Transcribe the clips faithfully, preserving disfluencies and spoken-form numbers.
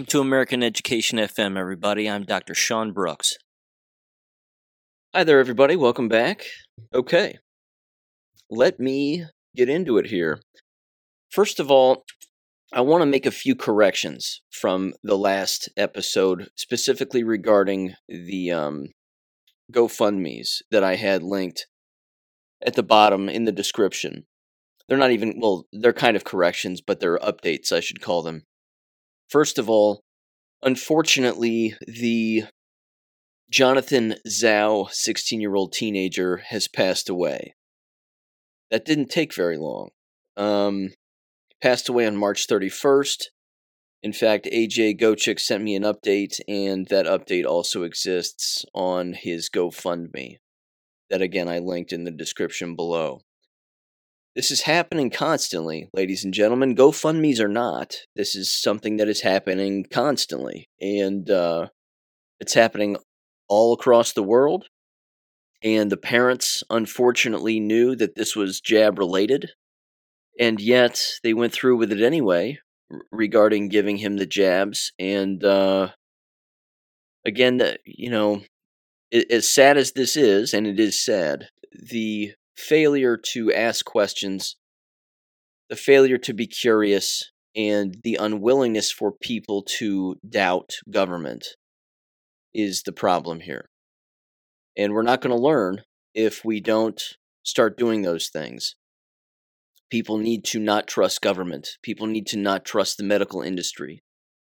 Welcome to American Education F M, everybody. I'm Doctor Sean Brooks. Hi there, everybody. Welcome back. Okay, let me get into it here. First of all, I want to make a few corrections from the last episode, specifically regarding the um, GoFundMes that I had linked at the bottom in the description. They're not even, well, they're kind of corrections, but they're updates, I should call them. First of all, unfortunately, the Jonathan Zhao sixteen-year-old teenager has passed away. That didn't take very long. Um, passed away on March thirty-first. In fact, A J Gochik sent me an update, and that update also exists on his GoFundMe. That, again, I linked in the description below. This is happening constantly, ladies and gentlemen. GoFundMes are not. This is something that is happening constantly, and uh, it's happening all across the world. And the parents, unfortunately, knew that this was jab-related, and yet they went through with it anyway r- regarding giving him the jabs. And uh, again, the, you know, it, as sad as this is, and it is sad, the failure to ask questions, the failure to be curious, and the unwillingness for people to doubt government is the problem here. And we're not going to learn if we don't start doing those things. People need to not trust government. People need to not trust the medical industry.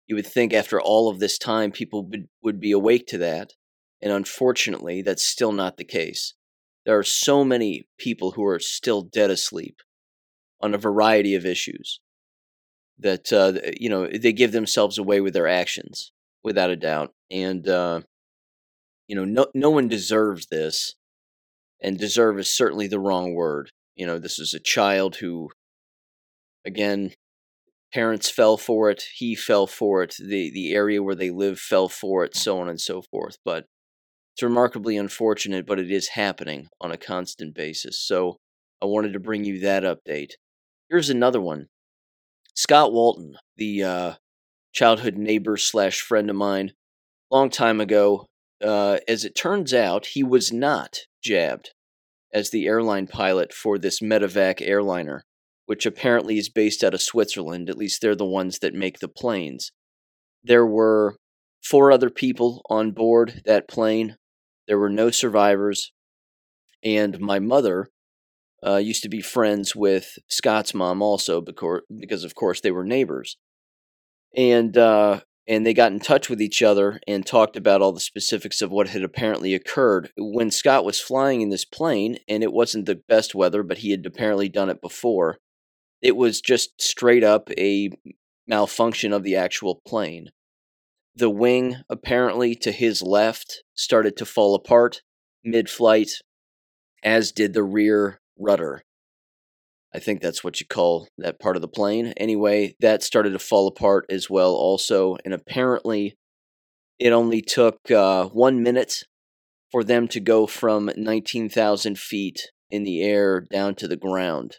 You would think after all of this time, people would be awake to that. And unfortunately, that's still not the case. There are so many people who are still dead asleep on a variety of issues that, uh, you know, they give themselves away with their actions, without a doubt. And, uh, you know, no no one deserves this, and deserve is certainly the wrong word. You know, this is a child who, again, parents fell for it, he fell for it, the, the area where they live fell for it, so on and so forth. But it's remarkably unfortunate, but it is happening on a constant basis. So I wanted to bring you that update. Here's another one. Scott Walton, the uh, childhood neighbor slash friend of mine, long time ago, uh, as it turns out, he was not jabbed as the airline pilot for this medevac airliner, which apparently is based out of Switzerland. At least they're the ones that make the planes. There were four other people on board that plane. There were no survivors, and my mother uh, used to be friends with Scott's mom also because, because of course, they were neighbors. And uh, and they got in touch with each other and talked about all the specifics of what had apparently occurred. When Scott was flying in this plane, and it wasn't the best weather, but he had apparently done it before, it was just straight up a malfunction of the actual plane. The wing, apparently, to his left started to fall apart mid-flight, as did the rear rudder. I think that's what you call that part of the plane. Anyway, that started to fall apart as well also, and apparently it only took uh, one minute for them to go from nineteen thousand feet in the air down to the ground.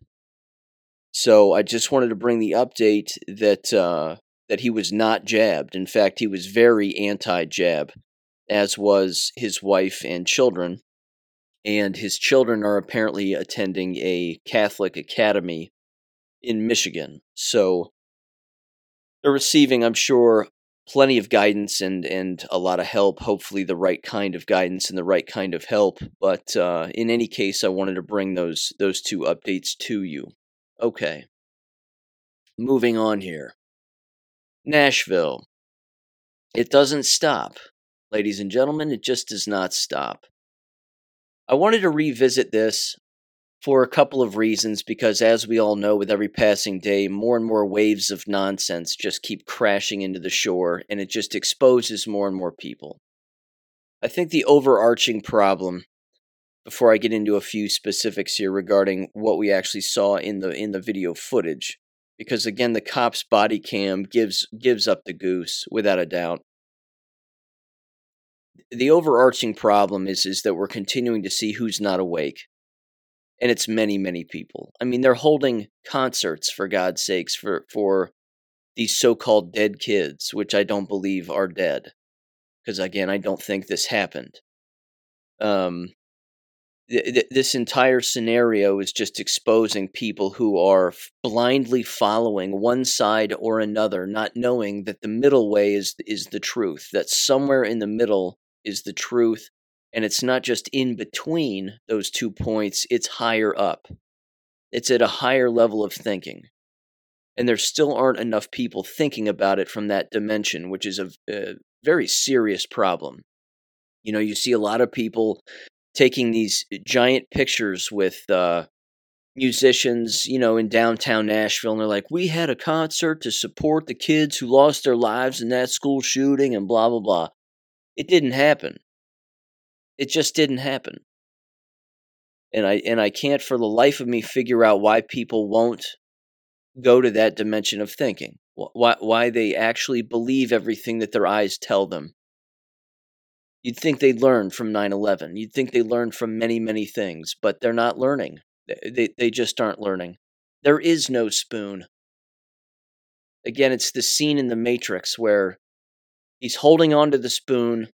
So I just wanted to bring the update that Uh, that he was not jabbed. In fact, he was very anti-jab, as was his wife and children. And his children are apparently attending a Catholic academy in Michigan. So they're receiving, I'm sure, plenty of guidance and, and a lot of help, hopefully the right kind of guidance and the right kind of help. But uh, in any case, I wanted to bring those, those two updates to you. Okay. Moving on here. Nashville. It doesn't stop. Ladies and gentlemen, it just does not stop. I wanted to revisit this for a couple of reasons because, as we all know, with every passing day, more and more waves of nonsense just keep crashing into the shore, and it just exposes more and more people. I think the overarching problem, before I get into a few specifics here regarding what we actually saw in the in the video footage, because, again, the cop's body cam gives gives up the goose, without a doubt. The overarching problem is, is that we're continuing to see who's not awake. And it's many, many people. I mean, they're holding concerts, for God's sakes, for, for these so-called dead kids, which I don't believe are dead, because, again, I don't think this happened. Um, th- th- this entire scenario is just exposing people who are f- blindly following one side or another, not knowing that the middle way is is the truth, that somewhere in the middle is the truth, and it's not just in between those two points, it's higher up. It's at a higher level of thinking. And there still aren't enough people thinking about it from that dimension, which is a, a very serious problem. You know, you see a lot of people taking these giant pictures with uh, musicians, you know, in downtown Nashville, and they're like, we had a concert to support the kids who lost their lives in that school shooting and blah, blah, blah. It didn't happen. It just didn't happen. And I and I can't for the life of me figure out why people won't go to that dimension of thinking, why why they actually believe everything that their eyes tell them. You'd think they'd learn from nine eleven. You'd think they learned from many, many things, but they're not learning. They, they just aren't learning. There is no spoon. Again, it's the scene in The Matrix where he's holding onto the spoon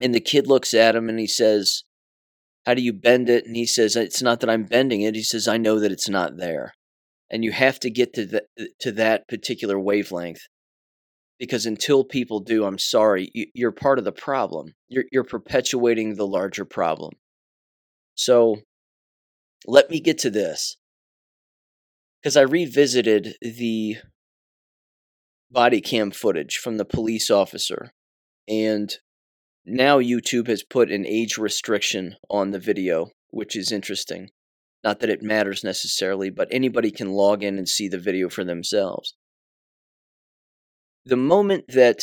and the kid looks at him and he says, how do you bend it? And he says, it's not that I'm bending it. He says, I know that it's not there. And you have to get to the, to that particular wavelength, because until people do, I'm sorry, you, you're part of the problem. You're, you're perpetuating the larger problem. So let me get to this, because I revisited the body cam footage from the police officer, and now YouTube has put an age restriction on the video, which is interesting. Not that it matters necessarily, but anybody can log in and see the video for themselves. The moment that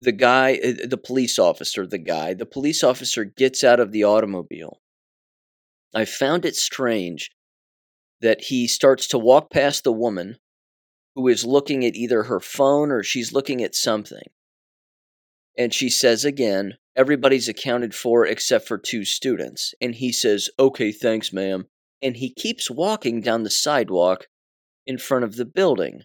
the guy, the police officer, the guy, the police officer gets out of the automobile, I found it strange that he starts to walk past the woman who is looking at either her phone or she's looking at something. And she says again, everybody's accounted for except for two students. And he says, okay, thanks, ma'am. And he keeps walking down the sidewalk in front of the building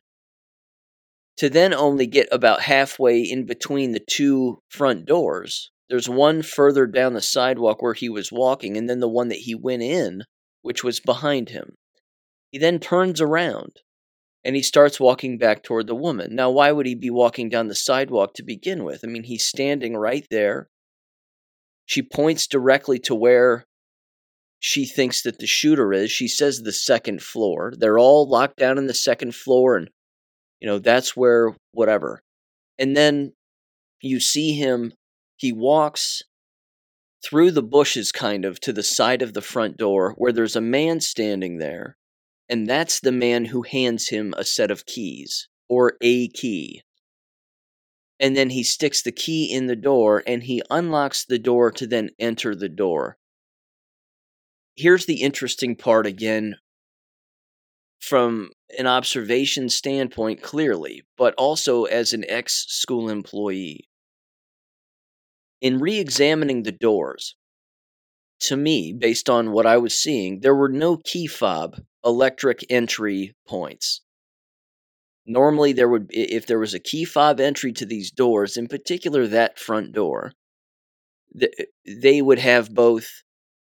to then only get about halfway in between the two front doors. There's one further down the sidewalk where he was walking, and then the one that he went in, which was behind him. He then turns around, and he starts walking back toward the woman. Now, why would he be walking down the sidewalk to begin with? I mean, he's standing right there. She points directly to where she thinks that the shooter is. She says the second floor. They're all locked down in the second floor, and, you know, that's where whatever. And then you see him, he walks through the bushes kind of to the side of the front door where there's a man standing there, and that's the man who hands him a set of keys, or a key. And then he sticks the key in the door, and he unlocks the door to then enter the door. Here's the interesting part again, from an observation standpoint, clearly, but also as an ex-school employee. In re-examining the doors, to me, based on what I was seeing, there were no key fob electric entry points. Normally, there would, if there was a key fob entry to these doors, in particular that front door, they would have both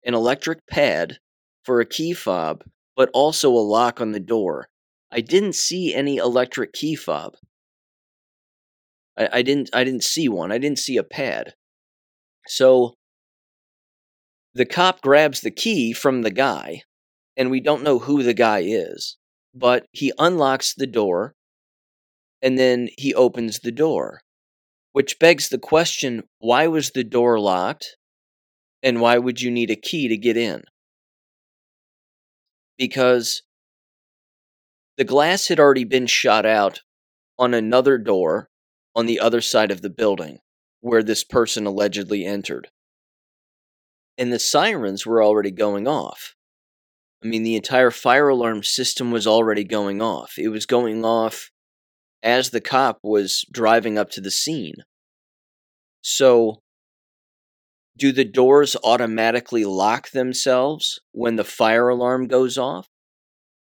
an electric pad for a key fob, but also a lock on the door. I didn't see any electric key fob. I, I didn't I didn't see one. I didn't see a pad. So the cop grabs the key from the guy, and we don't know who the guy is, but he unlocks the door, and then he opens the door, which begs the question, why was the door locked? And why would you need a key to get in? Because the glass had already been shot out on another door on the other side of the building where this person allegedly entered. And the sirens were already going off. I mean, the entire fire alarm system was already going off. It was going off as the cop was driving up to the scene. So, do the doors automatically lock themselves when the fire alarm goes off?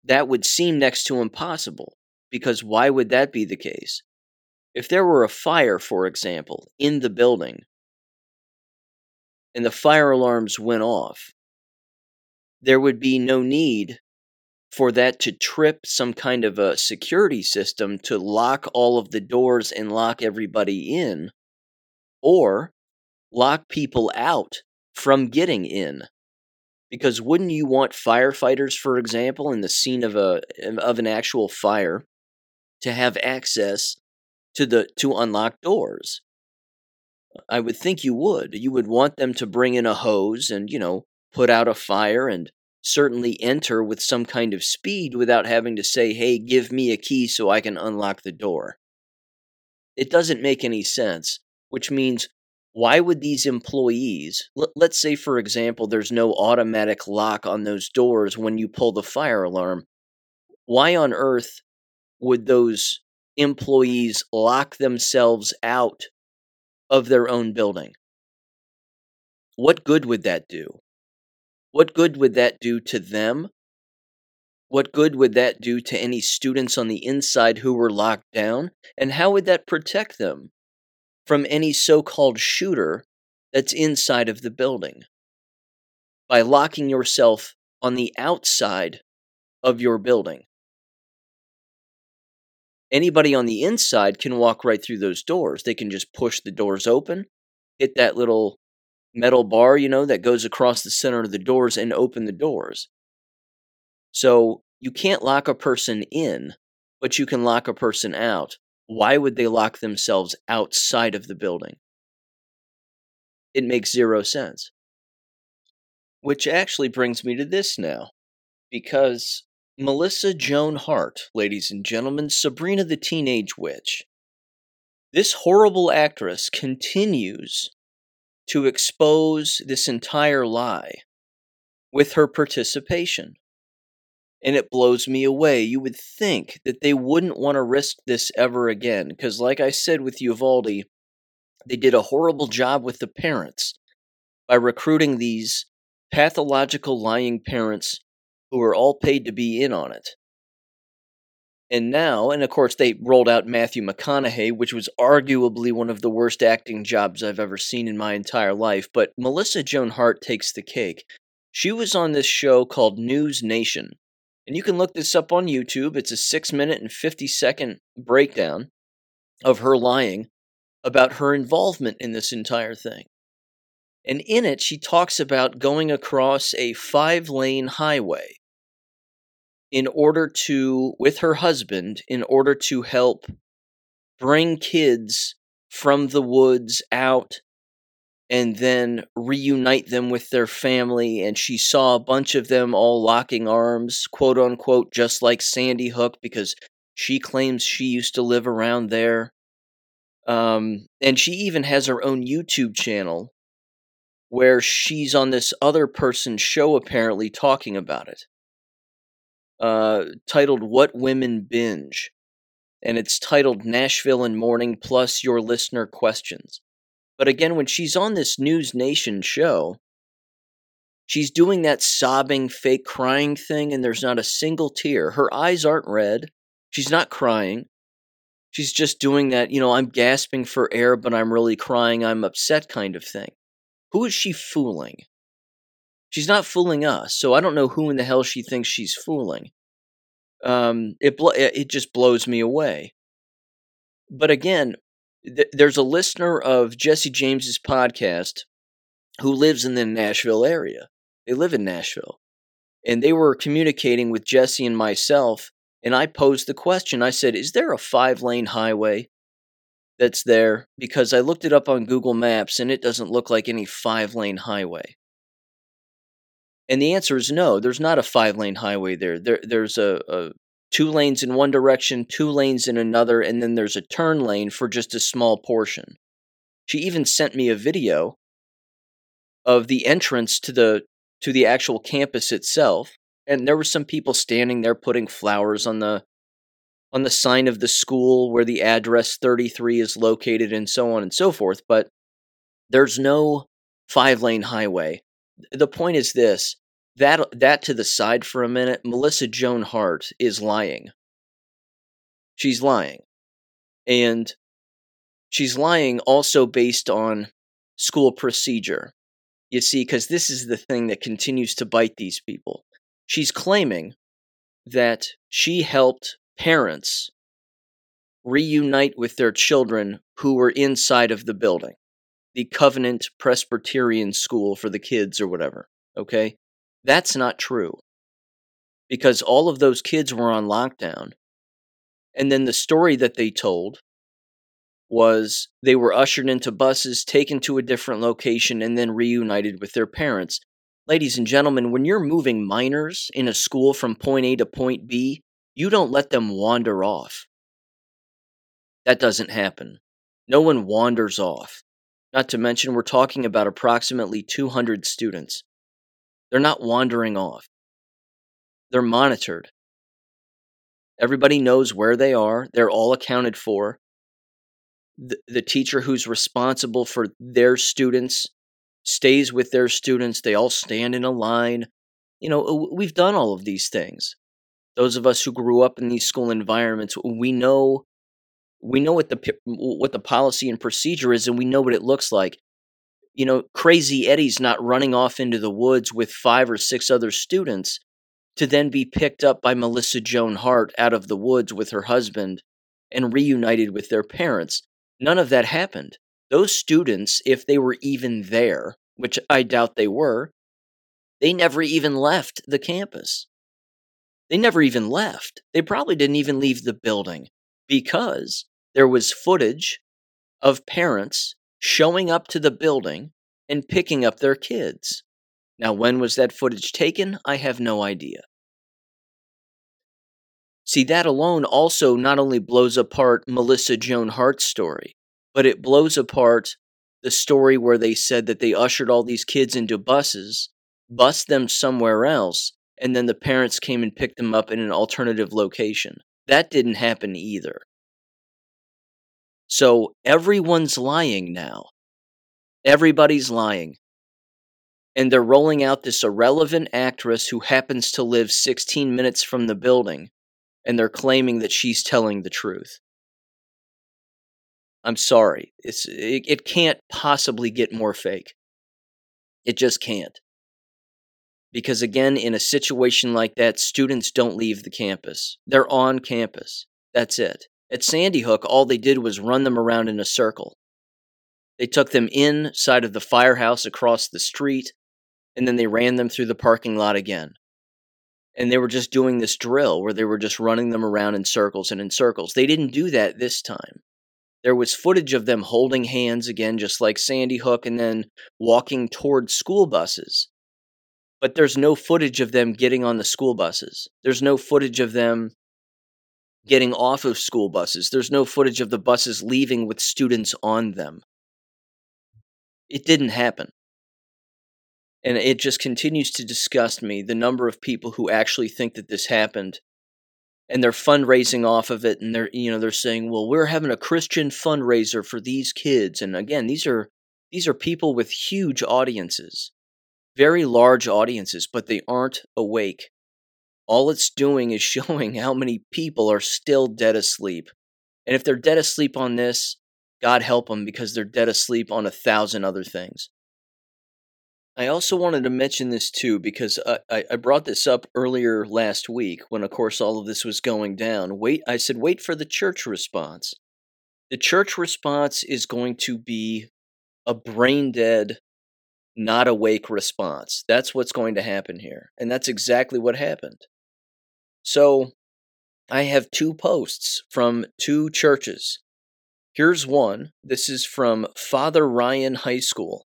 That would seem next to impossible. because why would that be the case? If there were a fire, for example, in the building, and the fire alarms went off, there would be no need for that to trip some kind of a security system to lock all of the doors and lock everybody in, or lock people out from getting in. Because wouldn't you want firefighters, for example, in the scene of a of an actual fire, to have access to the to unlock doors? I would think you would. You would want them to bring in a hose and, you know, put out a fire and certainly enter with some kind of speed without having to say, hey, give me a key so I can unlock the door. It doesn't make any sense, which means why would these employees, let's say, for example, there's no automatic lock on those doors when you pull the fire alarm. Why on earth would those employees lock themselves out of their own building? What good would that do? What good would that do to them? What good would that do to any students on the inside who were locked down? And how would that protect them from any so-called shooter that's inside of the building? By locking yourself on the outside of your building. Anybody on the inside can walk right through those doors. They can just push the doors open, hit that little metal bar, you know, that goes across the center of the doors and open the doors. So you can't lock a person in, but you can lock a person out. Why would they lock themselves outside of the building? It makes zero sense. Which actually brings me to this now, because Melissa Joan Hart, ladies and gentlemen, Sabrina the Teenage Witch, this horrible actress continues to expose this entire lie with her participation. And it blows me away. You would think that they wouldn't want to risk this ever again, because like I said with Uvalde, they did a horrible job with the parents by recruiting these pathological lying parents who were all paid to be in on it. And now, and of course they rolled out Matthew McConaughey, which was arguably one of the worst acting jobs I've ever seen in my entire life, but Melissa Joan Hart takes the cake. She was on this show called News Nation. And you can look this up on YouTube. It's a six minute and fifty second breakdown of her lying about her involvement in this entire thing. And in it, she talks about going across a five lane highway in order to, with her husband, in order to help bring kids from the woods out and then reunite them with their family, and she saw a bunch of them all locking arms, quote-unquote, just like Sandy Hook, because she claims she used to live around there. Um, and she even has her own YouTube channel where she's on this other person's show apparently talking about it, uh, titled What Women Binge, and it's titled Nashville in Morning Plus Your Listener Questions. But again, when she's on this News Nation show, she's doing that sobbing, fake crying thing, and there's not a single tear. Her eyes aren't red. She's not crying. She's just doing that, you know, I'm gasping for air, but I'm really crying, I'm upset kind of thing. Who is she fooling? She's not fooling us, so I don't know who in the hell she thinks she's fooling. Um, it, blo- it just blows me away. But again, there's a listener of Jesse James's podcast who lives in the Nashville area. They live in Nashville. And they were communicating with Jesse and myself, and I posed the question. I said, is there a five lane highway that's there? Because I looked it up on Google Maps, and it doesn't look like any five lane highway. And the answer is no, there's not a five lane highway there. There there's a... a two lanes in one direction, two lanes in another, and then there's a turn lane for just a small portion. She even sent me a video of the entrance to the to the actual campus itself, and there were some people standing there putting flowers on the on the sign of the school where the address thirty-three is located and so on and so forth, but there's no five lane highway. The point is this. That that to the side for a minute, Melissa Joan Hart is lying. she's lying. And she's lying also based on school procedure, you see, because this is the thing that continues to bite these people. She's claiming that she helped parents reunite with their children who were inside of the building, the Covenant Presbyterian School for the kids or whatever, okay? That's not true, because all of those kids were on lockdown. And then the story that they told was they were ushered into buses, taken to a different location, and then reunited with their parents. Ladies and gentlemen, when you're moving minors in a school from point A to point B, you don't let them wander off. That doesn't happen. No one wanders off. Not to mention, we're talking about approximately two hundred students. They're not wandering off. They're monitored. Everybody knows where they are. They're all accounted for. The, the teacher who's responsible for their students stays with their students. They all stand in a line. You know, we've done all of these things. Those of us who grew up in these school environments, we know we know what the what the policy and procedure is, and we know what it looks like. You know, Crazy Eddie's not running off into the woods with five or six other students to then be picked up by Melissa Joan Hart out of the woods with her husband and reunited with their parents. None of that happened. Those students, if they were even there, which I doubt they were, they never even left the campus. They never even left. They probably didn't even leave the building, because there was footage of parents showing up to the building and picking up their kids. Now, when was that footage taken? I have no idea. See, that alone also not only blows apart Melissa Joan Hart's story, but it blows apart the story where they said that they ushered all these kids into buses, bused them somewhere else, and then the parents came and picked them up in an alternative location. That didn't happen either. So everyone's lying now. Everybody's lying. And they're rolling out this irrelevant actress who happens to live sixteen minutes from the building. And they're claiming that she's telling the truth. I'm sorry. It's, it, it can't possibly get more fake. It just can't. Because again, in a situation like that, students don't leave the campus. They're on campus. That's it. At Sandy Hook, all they did was run them around in a circle. They took them inside of the firehouse across the street, and then they ran them through the parking lot again. And they were just doing this drill where they were just running them around in circles and in circles. They didn't do that this time. There was footage of them holding hands again, just like Sandy Hook, and then walking toward school buses. But there's no footage of them getting on the school buses. There's no footage of them getting off of school buses. There's no footage of the buses leaving with students on them. It didn't happen. And it just continues to disgust me, the number of people who actually think that this happened, and they're fundraising off of it, and they're, you know, they're saying, well, we're having a Christian fundraiser for these kids. And again, these are these are people with huge audiences, very large audiences, but they aren't awake. All it's doing is showing how many people are still dead asleep. And if they're dead asleep on this, God help them, because they're dead asleep on a thousand other things. I also wanted to mention this too, because I, I brought this up earlier last week when, of course, all of this was going down. Wait, I said, wait for the church response. The church response is going to be a brain dead, not awake response. That's what's going to happen here. And that's exactly what happened. So I have two posts from two churches. Here's one. This is from Father Ryan High School.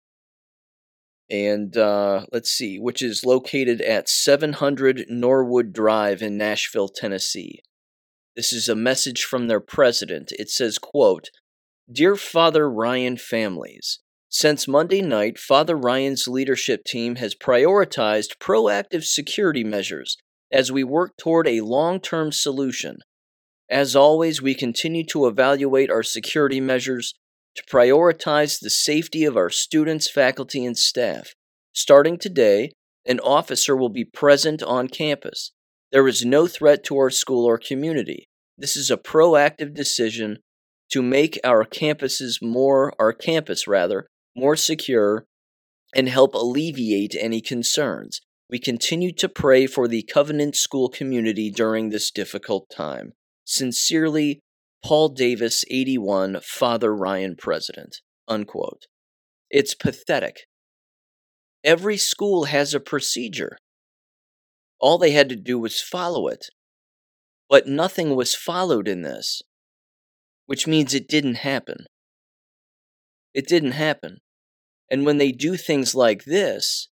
And uh, let's see, which is located at seven hundred Norwood Drive in Nashville, Tennessee. This is a message from their president. It says, quote, "Dear Father Ryan families, since Monday night, Father Ryan's leadership team has prioritized proactive security measures as we work toward a long-term solution. As always, we continue to evaluate our security measures to prioritize the safety of our students, faculty, and staff. Starting today, an officer will be present on campus. There is no threat to our school or community. This is a proactive decision to make our campuses more, our campus rather, more secure and help alleviate any concerns. We continue to pray for the Covenant School community during this difficult time. Sincerely, Paul Davis, eighty-one, Father Ryan, President." Unquote. It's pathetic. Every school has a procedure. All they had to do was follow it. But nothing was followed in this, which means it didn't happen. It didn't happen. And when they do things like this,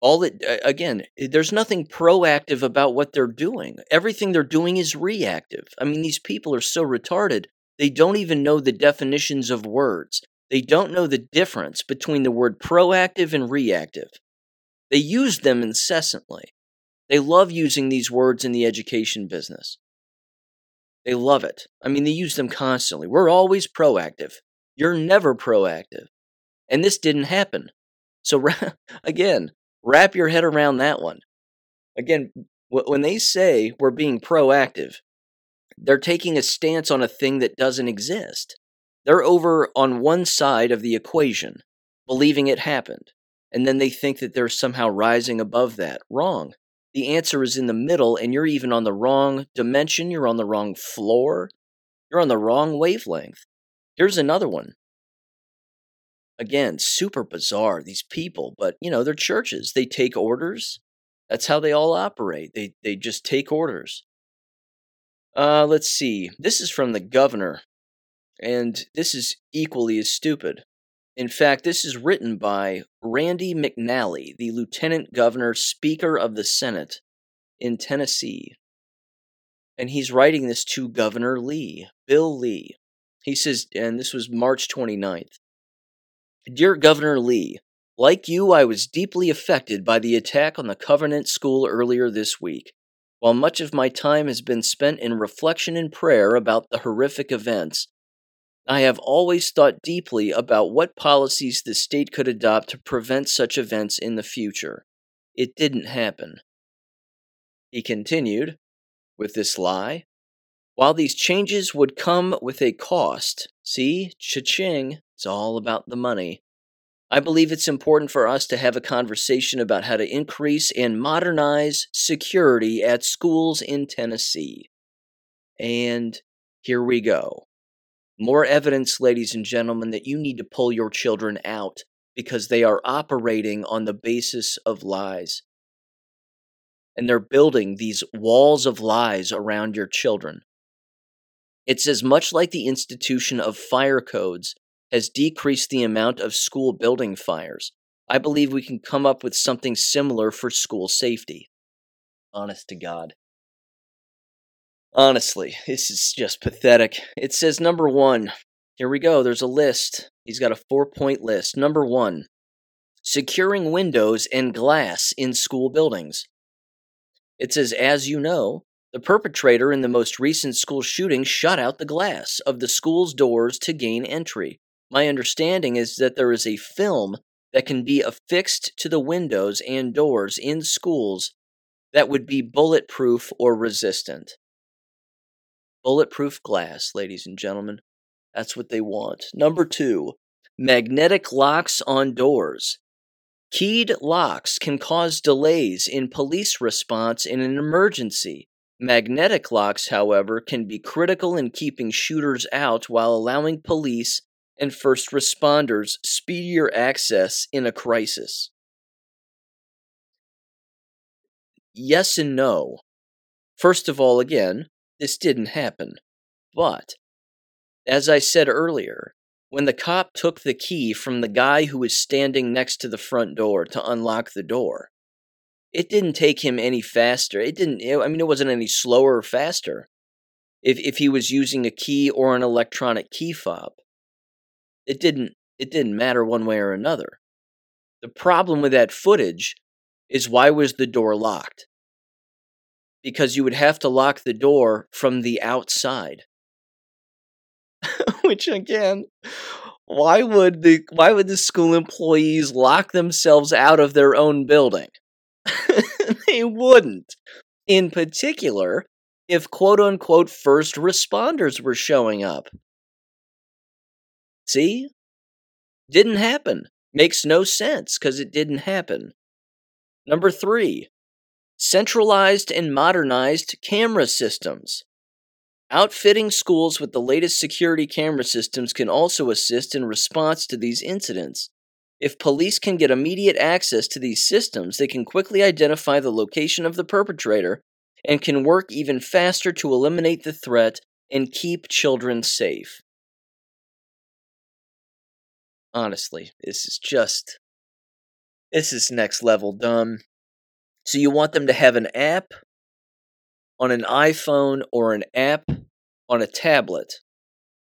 all it, again, there's nothing proactive about what they're doing. Everything they're doing is reactive. I mean, these people are so retarded, they don't even know the definitions of words. They don't know the difference between the word proactive and reactive. They use them incessantly. They love using these words in the education business. They love it. I mean, they use them constantly. We're always proactive. You're never proactive. And this didn't happen. So, again, wrap your head around that one. Again, when they say we're being proactive, they're taking a stance on a thing that doesn't exist. They're over on one side of the equation, believing it happened. And then they think that they're somehow rising above that. Wrong. The answer is in the middle, and you're even on the wrong dimension. You're on the wrong floor. You're on the wrong wavelength. Here's another one. Again, super bizarre, these people, but, you know, they're churches. They take orders. That's how they all operate. They they just take orders. Uh, let's see. This is from the governor, and this is equally as stupid. In fact, this is written by Randy McNally, the lieutenant governor, Speaker of the Senate in Tennessee. And he's writing this to Governor Lee, Bill Lee. He says, and this was March twenty-ninth, "Dear Governor Lee, like you, I was deeply affected by the attack on the Covenant School earlier this week. While much of my time has been spent in reflection and prayer about the horrific events, I have always thought deeply about what policies the state could adopt to prevent such events in the future. It didn't happen." He continued with this lie, "While these changes would come with a cost," see, cha-ching, it's all about the money, "I believe it's important for us to have a conversation about how to increase and modernize security at schools in Tennessee." And here we go. More evidence, ladies and gentlemen, that you need to pull your children out because they are operating on the basis of lies. And they're building these walls of lies around your children. It says, "Much like the institution of fire codes has decreased the amount of school building fires, I believe we can come up with something similar for school safety." Honest to God. Honestly, this is just pathetic. It says, number one, here we go, there's a list. He's got a four-point list. Number one, securing windows and glass in school buildings. It says, "As you know, the perpetrator in the most recent school shooting shot out the glass of the school's doors to gain entry. My understanding is that there is a film that can be affixed to the windows and doors in schools that would be bulletproof or resistant." Bulletproof glass, ladies and gentlemen. That's what they want. Number two, magnetic locks on doors. Keyed locks can cause delays in police response in an emergency. Magnetic locks, however, can be critical in keeping shooters out while allowing police and first responders speedier access in a crisis. Yes and no. First of all, again, this didn't happen, but, as I said earlier, when the cop took the key from the guy who was standing next to the front door to unlock the door, it didn't take him any faster. It didn't, I mean, it wasn't any slower or faster if, if he was using a key or an electronic key fob. It didn't, it didn't matter one way or another. The problem with that footage is, why was the door locked? Because you would have to lock the door from the outside. Which, again, why would the why would the school employees lock themselves out of their own building? They wouldn't. In particular, if quote-unquote first responders were showing up. See? Didn't happen. Makes no sense, because it didn't happen. Number three, centralized and modernized camera systems. Outfitting schools with the latest security camera systems can also assist in response to these incidents. If police can get immediate access to these systems, they can quickly identify the location of the perpetrator and can work even faster to eliminate the threat and keep children safe. Honestly, this is just, this is next level dumb. So you want them to have an app on an iPhone or an app on a tablet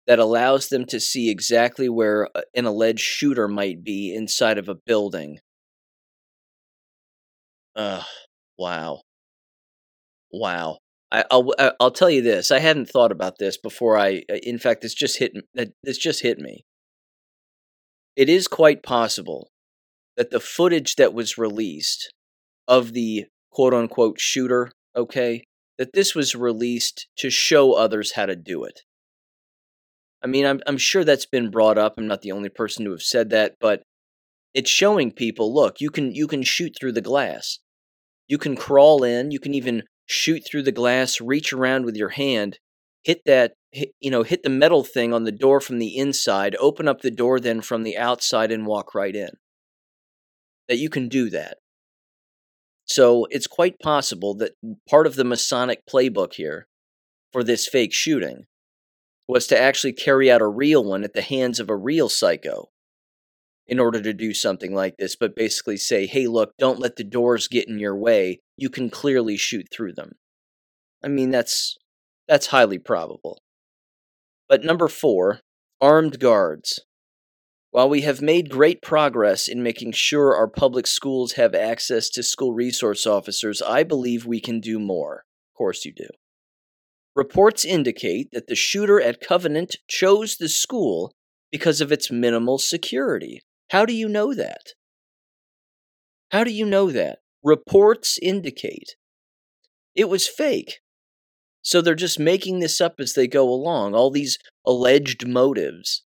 that allows them to see exactly where an alleged shooter might be inside of a building. Ugh, wow. Wow. I, I'll, I'll tell you this. I hadn't thought about this before I, in fact, this just hit, this just hit me. It is quite possible that the footage that was released of the quote-unquote shooter, okay, that this was released to show others how to do it. I mean, I'm, I'm sure that's been brought up. I'm not the only person to have said that, but it's showing people, look, you can you can shoot through the glass. You can crawl in. You can even shoot through the glass, reach around with your hand, hit that, hit, you know, hit the metal thing on the door from the inside, open up the door then from the outside and walk right in. That you can do that. So it's quite possible that part of the Masonic playbook here for this fake shooting was to actually carry out a real one at the hands of a real psycho in order to do something like this, but basically say, hey, look, don't let the doors get in your way. You can clearly shoot through them. I mean, that's that's highly probable. But number four, armed guards. While we have made great progress in making sure our public schools have access to school resource officers, I believe we can do more. Of course you do. Reports indicate that the shooter at Covenant chose the school because of its minimal security. How do you know that? How do you know that? Reports indicate. It was fake. So they're just making this up as they go along, all these alleged motives.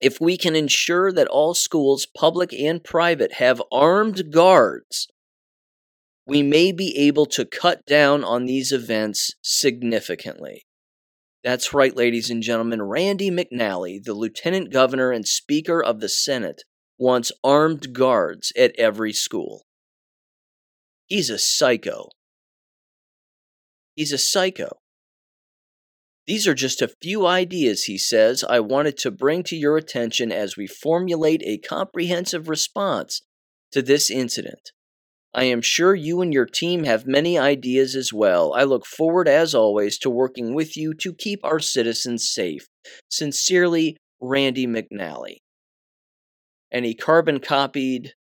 If we can ensure that all schools, public and private, have armed guards, we may be able to cut down on these events significantly. That's right, ladies and gentlemen. Randy McNally, the lieutenant governor and speaker of the Senate, wants armed guards at every school. He's a psycho. He's a psycho. These are just a few ideas, he says, I wanted to bring to your attention as we formulate a comprehensive response to this incident. I am sure you and your team have many ideas as well. I look forward, as always, to working with you to keep our citizens safe. Sincerely, Randy McNally. And he carbon copied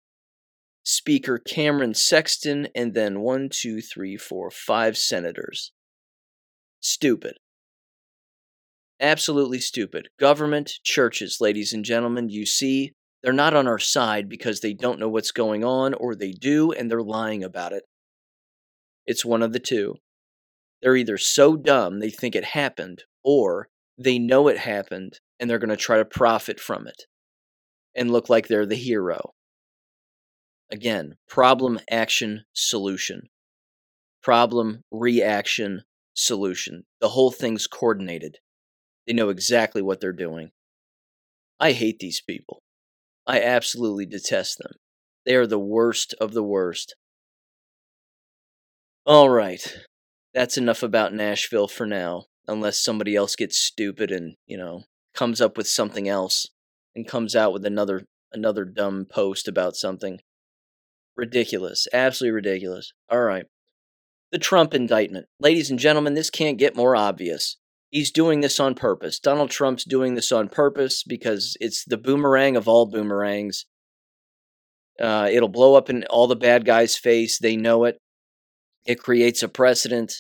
Speaker Cameron Sexton and then one, two, three, four, five senators. Stupid. Absolutely stupid. Government, churches, ladies and gentlemen, you see, they're not on our side because they don't know what's going on, or they do, and they're lying about it. It's one of the two. They're either so dumb they think it happened, or they know it happened, and they're going to try to profit from it and look like they're the hero. Again, problem, action, solution. Problem, reaction, solution. The whole thing's coordinated. They know exactly what they're doing. I hate these people. I absolutely detest them. They are the worst of the worst. All right. That's enough about Nashville for now, unless somebody else gets stupid and, you know, comes up with something else and comes out with another another dumb post about something. Ridiculous. Absolutely ridiculous. All right. The Trump indictment. Ladies and gentlemen, this can't get more obvious. He's doing this on purpose. Donald Trump's doing this on purpose because it's the boomerang of all boomerangs. Uh, it'll blow up in all the bad guys' face. They know it. It creates a precedent.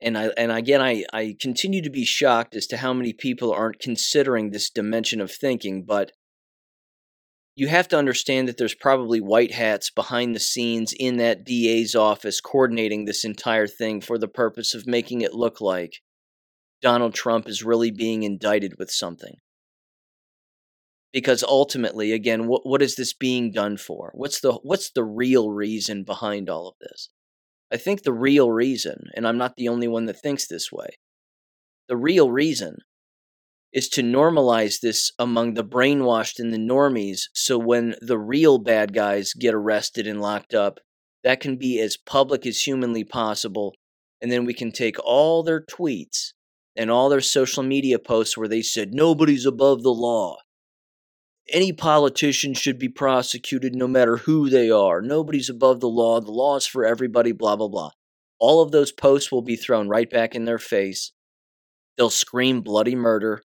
And I and again, I, I continue to be shocked as to how many people aren't considering this dimension of thinking, but you have to understand that there's probably white hats behind the scenes in that D A's office coordinating this entire thing for the purpose of making it look like Donald Trump is really being indicted with something. Because ultimately, again, what, what is this being done for? What's the what's the real reason behind all of this? I think the real reason, and I'm not the only one that thinks this way, the real reason is to normalize this among the brainwashed and the normies, so when the real bad guys get arrested and locked up, that can be as public as humanly possible, and then we can take all their tweets and all their social media posts where they said, nobody's above the law. Any politician should be prosecuted no matter who they are. Nobody's above the law. The law is for everybody, blah, blah, blah. All of those posts will be thrown right back in their face. They'll scream bloody murder.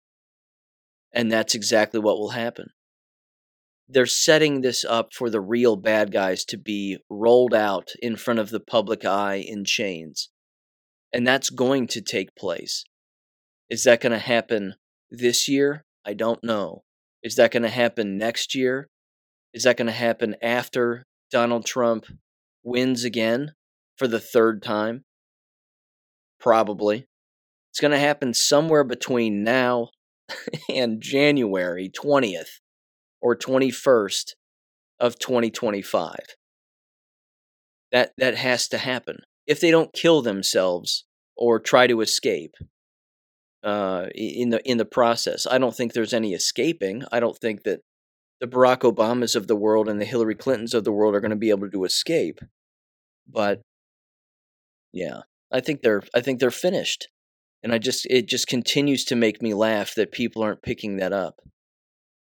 And that's exactly what will happen. They're setting this up for the real bad guys to be rolled out in front of the public eye in chains. And that's going to take place. Is that going to happen this year? I don't know. Is that going to happen next year? Is that going to happen after Donald Trump wins again for the third time? Probably. It's going to happen somewhere between now and January twentieth or twenty-first of twenty twenty-five. That that has to happen if they don't kill themselves or try to escape. Uh, in the in the process, I don't think there's any escaping. I don't think that the Barack Obamas of the world and the Hillary Clintons of the world are going to be able to escape. But yeah, I think they're I think they're finished, and I just it just continues to make me laugh that people aren't picking that up.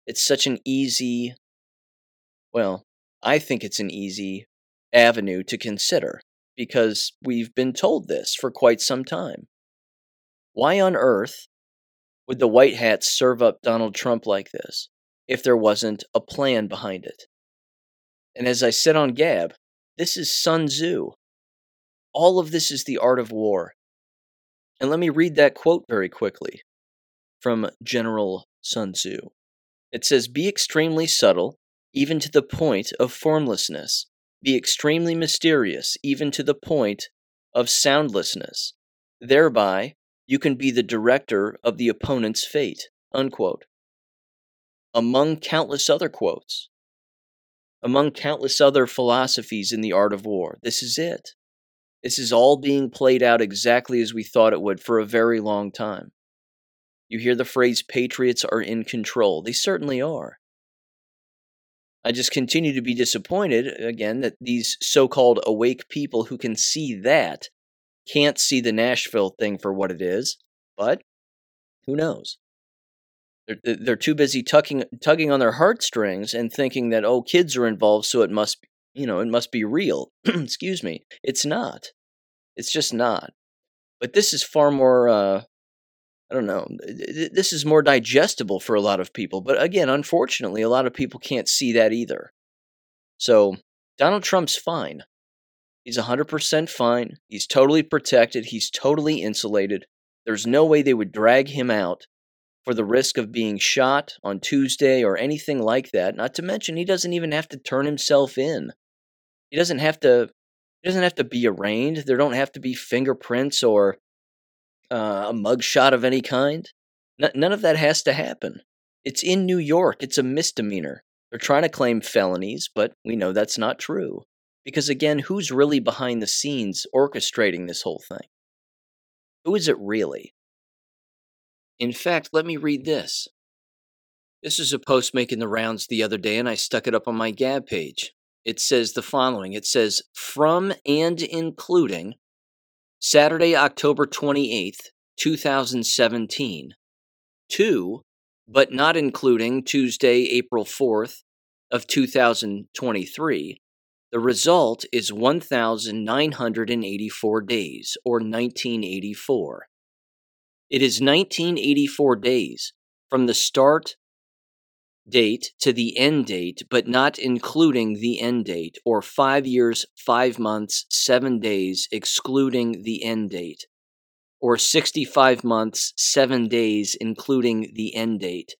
It's such an easy, well, I think it's an easy avenue to consider because we've been told this for quite some time. Why on earth would the white hats serve up Donald Trump like this if there wasn't a plan behind it? And as I said on Gab, this is Sun Tzu. All of this is the art of war. And let me read that quote very quickly from General Sun Tzu. It says, "Be extremely subtle, even to the point of formlessness. Be extremely mysterious, even to the point of soundlessness. Thereby, you can be the director of the opponent's fate," unquote. Among countless other quotes, among countless other philosophies in the art of war, this is it. This is all being played out exactly as we thought it would for a very long time. You hear the phrase, patriots are in control. They certainly are. I just continue to be disappointed, again, that these so-called awake people who can see that can't see the Nashville thing for what it is, but who knows? They're, they're too busy tucking, tugging on their heartstrings and thinking that, oh, kids are involved, so it must, you know, it must be real. Excuse me. It's not. It's just not. But this is far more, uh, I don't know, this is more digestible for a lot of people. But again, unfortunately, a lot of people can't see that either. So Donald Trump's fine. He's one hundred percent fine. He's totally protected. He's totally insulated. There's no way they would drag him out for the risk of being shot on Tuesday or anything like that. Not to mention, he doesn't even have to turn himself in. He doesn't have to. He doesn't have to be arraigned. There don't have to be fingerprints or uh, a mugshot of any kind. N- none of that has to happen. It's in New York. It's a misdemeanor. They're trying to claim felonies, but we know that's not true. Because again, who's really behind the scenes orchestrating this whole thing? Who is it really? In fact, let me read this. This is a post making the rounds the other day, and I stuck it up on my Gab page. It says the following. It says, from and including Saturday, October twenty-eighth, twenty seventeen, to, but not including Tuesday, April fourth of two thousand twenty-three, the result is one thousand nine hundred eighty-four days, or nineteen eighty-four. It is nineteen eighty-four days from the start date to the end date, but not including the end date, or five years, five months, seven days, excluding the end date, or sixty-five months, seven days, including the end date,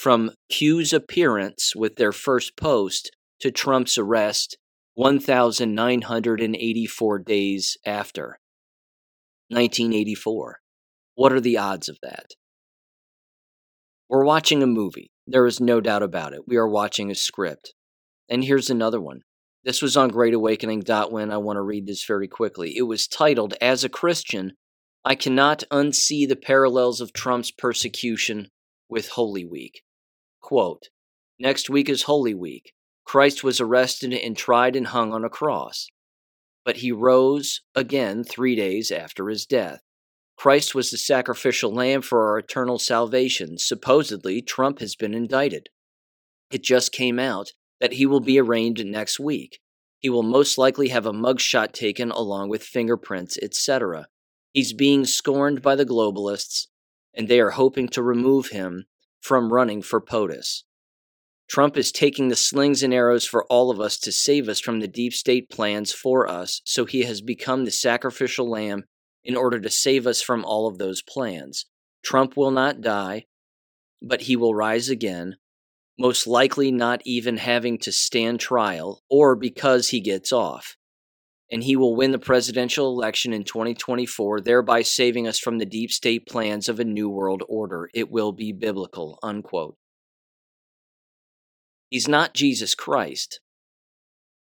from Pugh's appearance with their first post to Trump's arrest one thousand nine hundred eighty-four days after, nineteen eighty-four. What are the odds of that? We're watching a movie. There is no doubt about it. We are watching a script. And here's another one. This was on great awakening dot win. I want to read this very quickly. It was titled, As a Christian, I Cannot Unsee the Parallels of Trump's Persecution with Holy Week. Quote, next week is Holy Week. Christ was arrested and tried and hung on a cross, but he rose again three days after his death. Christ was the sacrificial lamb for our eternal salvation. Supposedly, Trump has been indicted. It just came out that he will be arraigned next week. He will most likely have a mugshot taken along with fingerprints, et cetera. He's being scorned by the globalists, and they are hoping to remove him from running for POTUS. Trump is taking the slings and arrows for all of us to save us from the deep state plans for us, so he has become the sacrificial lamb in order to save us from all of those plans. Trump will not die, but he will rise again, most likely not even having to stand trial, or because he gets off. And he will win the presidential election in twenty twenty-four, thereby saving us from the deep state plans of a new world order. It will be biblical, unquote. He's not Jesus Christ,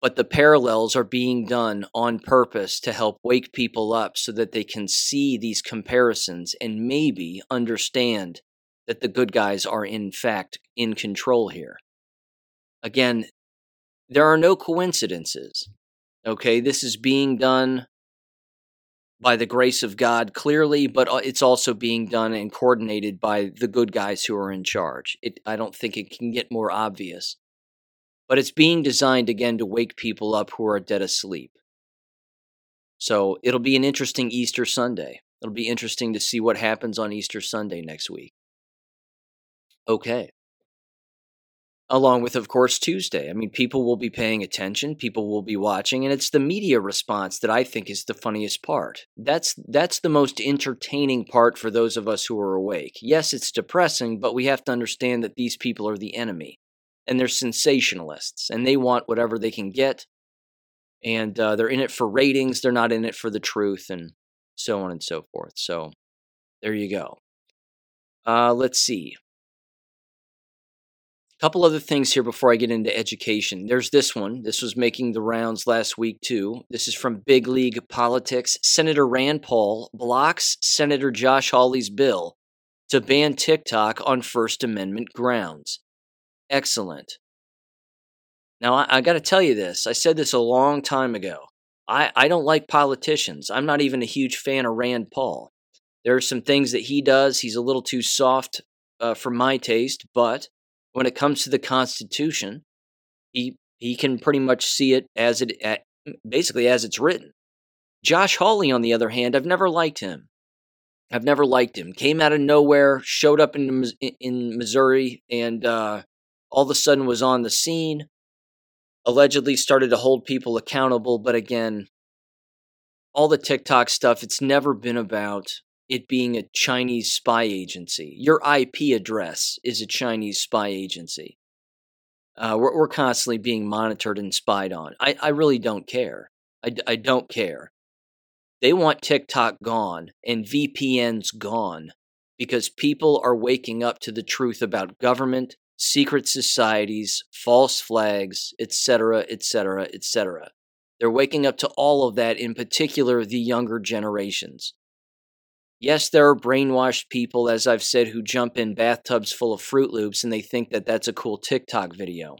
but the parallels are being done on purpose to help wake people up so that they can see these comparisons and maybe understand that the good guys are in fact in control here. Again, there are no coincidences. Okay, this is being done by the grace of God clearly, but it's also being done and coordinated by the good guys who are in charge. It, I don't think it can get more obvious. But it's being designed, again, to wake people up who are dead asleep. So it'll be an interesting Easter Sunday. It'll be interesting to see what happens on Easter Sunday next week. Okay. Along with, of course, Tuesday. I mean, people will be paying attention, people will be watching, and it's the media response that I think is the funniest part. That's that's the most entertaining part for those of us who are awake. Yes, it's depressing, but we have to understand that these people are the enemy, and they're sensationalists, and they want whatever they can get, and uh, they're in it for ratings, they're not in it for the truth, and so on and so forth. So, there you go. Uh, let's see. Couple other things here before I get into education. There's this one. This was making the rounds last week, too. This is from Big League Politics. Senator Rand Paul blocks Senator Josh Hawley's bill to ban TikTok on First Amendment grounds. Excellent. Now, I, I got to tell you this. I said this a long time ago. I, I don't like politicians. I'm not even a huge fan of Rand Paul. There are some things that he does. He's a little too soft uh, for my taste, but when it comes to the Constitution, he he can pretty much see it as it at, basically as it's written. Josh Hawley, on the other hand, I've never liked him. I've never liked him. Came out of nowhere, showed up in in Missouri, and uh, all of a sudden was on the scene. Allegedly started to hold people accountable, but again, all the TikTok stuff, it's never been about it being a Chinese spy agency. Your I P address is a Chinese spy agency. Uh, we're, we're constantly being monitored and spied on. I, I really don't care. I, I don't care. They want TikTok gone and V P Ns gone because people are waking up to the truth about government, secret societies, false flags, et cetera, et cetera, et cetera. They're waking up to all of that, in particular the younger generations. Yes, there are brainwashed people, as I've said, who jump in bathtubs full of Fruit Loops and they think that that's a cool TikTok video,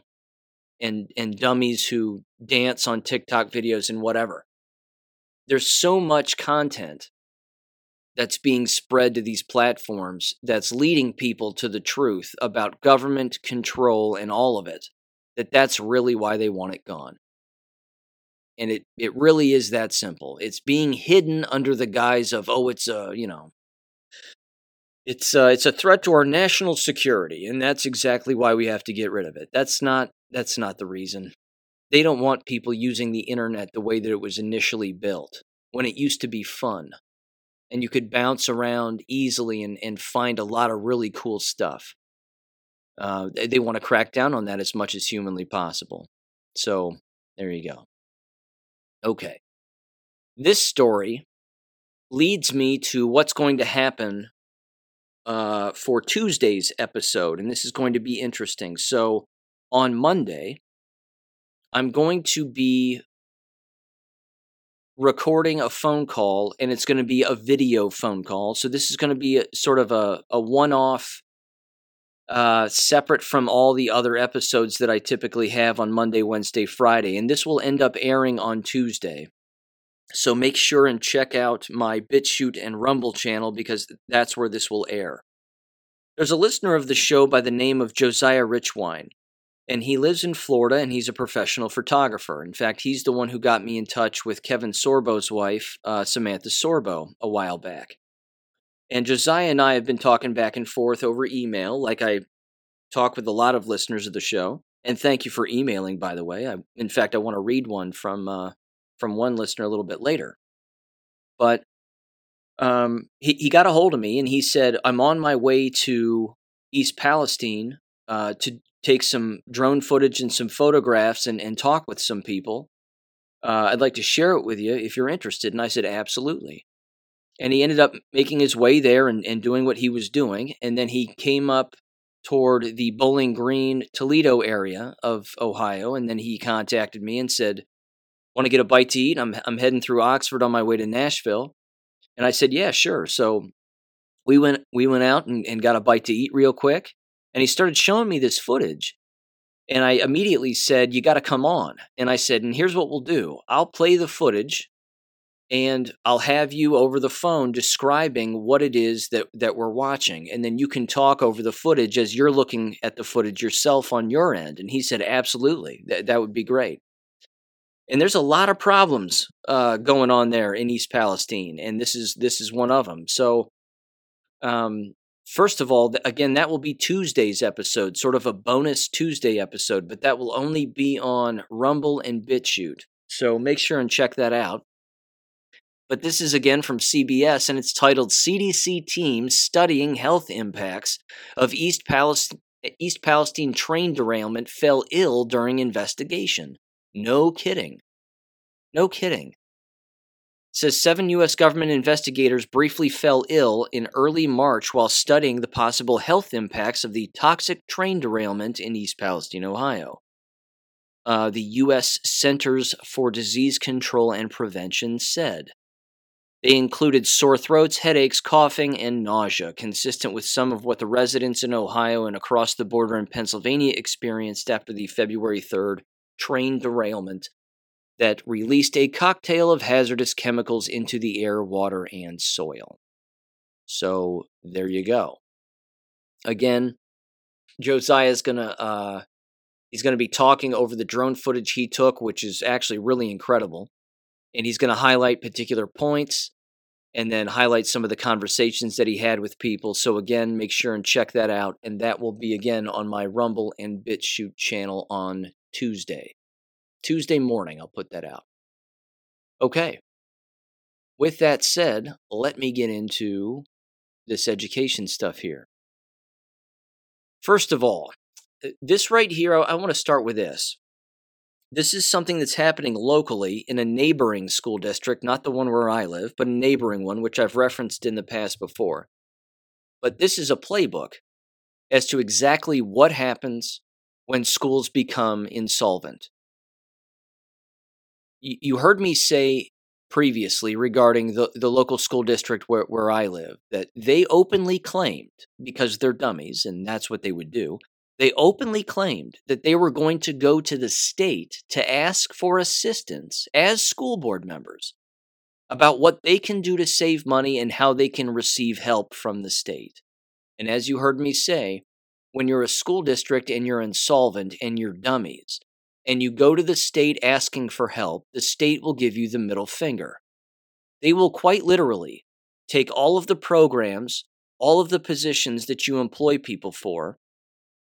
and and dummies who dance on TikTok videos and whatever. There's so much content that's being spread to these platforms that's leading people to the truth about government control and all of it, that that's really why they want it gone. And it, it really is that simple. It's being hidden under the guise of, oh, it's a, you know, it's a, it's a threat to our national security, and that's exactly why we have to get rid of it. That's not that's not the reason. They don't want people using the internet the way that it was initially built, when it used to be fun, and you could bounce around easily and, and find a lot of really cool stuff. uh, they, they want to crack down on that as much as humanly possible. So there you go. Okay. This story leads me to what's going to happen uh, for Tuesday's episode, and this is going to be interesting. So on Monday, I'm going to be recording a phone call, and it's going to be a video phone call. So this is going to be a, sort of a, a one-off, uh, separate from all the other episodes that I typically have on Monday, Wednesday, Friday, and this will end up airing on Tuesday. So make sure and check out my BitChute and Rumble channel because that's where this will air. There's a listener of the show by the name of Josiah Richwine, and he lives in Florida, and he's a professional photographer. In fact, he's the one who got me in touch with Kevin Sorbo's wife, uh, Samantha Sorbo, a while back. And Josiah and I have been talking back and forth over email, like I talk with a lot of listeners of the show. And thank you for emailing, by the way. I, in fact, I want to read one from uh, from one listener a little bit later. But um, he, he got a hold of me, and he said, I'm on my way to East Palestine uh, to take some drone footage and some photographs and, and talk with some people. Uh, I'd like to share it with you if you're interested. And I said, absolutely. And he ended up making his way there and, and doing what he was doing. And then he came up toward the Bowling Green, Toledo area of Ohio. And then he contacted me and said, want to get a bite to eat? I'm I'm heading through Oxford on my way to Nashville. And I said, yeah, sure. So we went, we went out and, and got a bite to eat real quick. And he started showing me this footage, and I immediately said, you got to come on. And I said, and here's what we'll do. I'll play the footage, and I'll have you over the phone describing what it is that, that we're watching, and then you can talk over the footage as you're looking at the footage yourself on your end. And he said, absolutely. That, that would be great. And there's a lot of problems uh, going on there in East Palestine, and this is this is one of them. So um. First of all, again, that will be Tuesday's episode, sort of a bonus Tuesday episode, but that will only be on Rumble and BitChute. So make sure and check that out. But this is again from C B S, and it's titled C D C Team Studying Health Impacts of East Palestine, East Palestine Train Derailment Fell Ill During Investigation. No kidding. No kidding. Says seven U S government investigators briefly fell ill in early March while studying the possible health impacts of the toxic train derailment in East Palestine, Ohio. Uh, the U S Centers for Disease Control and Prevention said. They included sore throats, headaches, coughing, and nausea, consistent with some of what the residents in Ohio and across the border in Pennsylvania experienced after the February third train derailment that released a cocktail of hazardous chemicals into the air, water, and soil. So there you go. Again, Josiah's gonna uh, he's gonna be talking over the drone footage he took, which is actually really incredible, and he's gonna highlight particular points and then highlight some of the conversations that he had with people. So again, make sure and check that out, and that will be again on my Rumble and BitChute channel on Tuesday. Tuesday morning, I'll put that out. Okay. With that said, let me get into this education stuff here. First of all, this right here, I want to start with this. This is something that's happening locally in a neighboring school district, not the one where I live, but a neighboring one, which I've referenced in the past before. But this is a playbook as to exactly what happens when schools become insolvent. You heard me say previously regarding the, the local school district where, where I live that they openly claimed, because they're dummies and that's what they would do, they openly claimed that they were going to go to the state to ask for assistance as school board members about what they can do to save money and how they can receive help from the state. And as you heard me say, when you're a school district and you're insolvent and you're dummies, and you go to the state asking for help, the state will give you the middle finger. They will quite literally take all of the programs, all of the positions that you employ people for,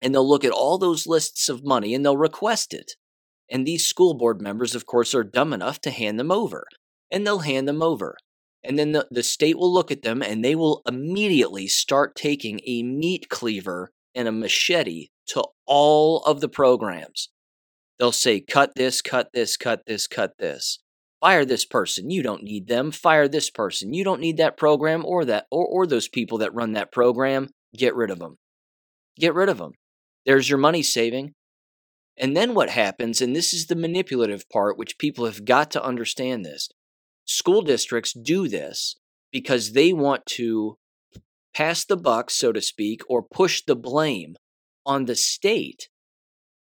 and they'll look at all those lists of money and they'll request it. And these school board members, of course, are dumb enough to hand them over. And they'll hand them over. And then the, the state will look at them and they will immediately start taking a meat cleaver and a machete to all of the programs. They'll say, cut this, cut this, cut this, cut this. Fire this person. You don't need them. Fire this person. You don't need that program or that or, or those people that run that program. Get rid of them. Get rid of them. There's your money saving. And then what happens, and this is the manipulative part, which people have got to understand this. School districts do this because they want to pass the buck, so to speak, or push the blame on the state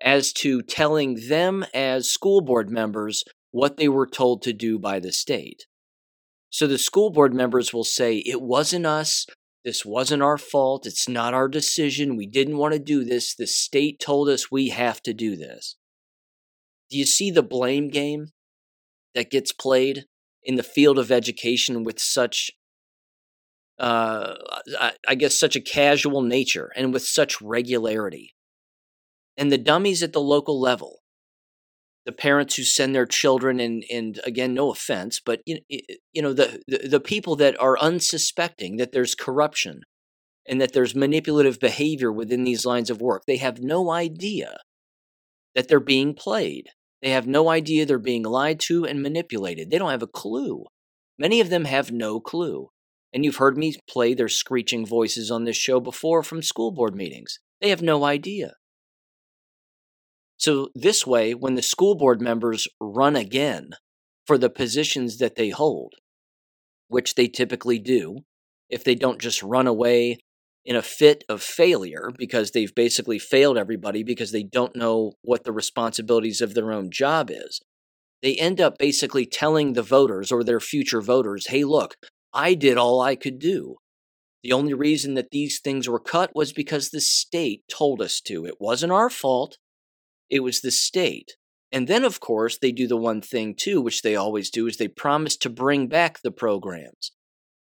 as to telling them as school board members what they were told to do by the state. So the school board members will say, it wasn't us, this wasn't our fault, it's not our decision, we didn't want to do this, the state told us we have to do this. Do you see the blame game that gets played in the field of education with such, uh, I, I guess, such a casual nature and with such regularity? And the dummies at the local level, the parents who send their children, and, and again, no offense, but you, you know, the, the, the people that are unsuspecting that there's corruption and that there's manipulative behavior within these lines of work, they have no idea that they're being played. They have no idea they're being lied to and manipulated. They don't have a clue. Many of them have no clue. And you've heard me play their screeching voices on this show before from school board meetings. They have no idea. So this way, when the school board members run again for the positions that they hold, which they typically do, if they don't just run away in a fit of failure because they've basically failed everybody because they don't know what the responsibilities of their own job is, they end up basically telling the voters or their future voters, hey, look, I did all I could do. The only reason that these things were cut was because the state told us to. It wasn't our fault. It was the state. And then, of course, they do the one thing, too, which they always do, is they promise to bring back the programs.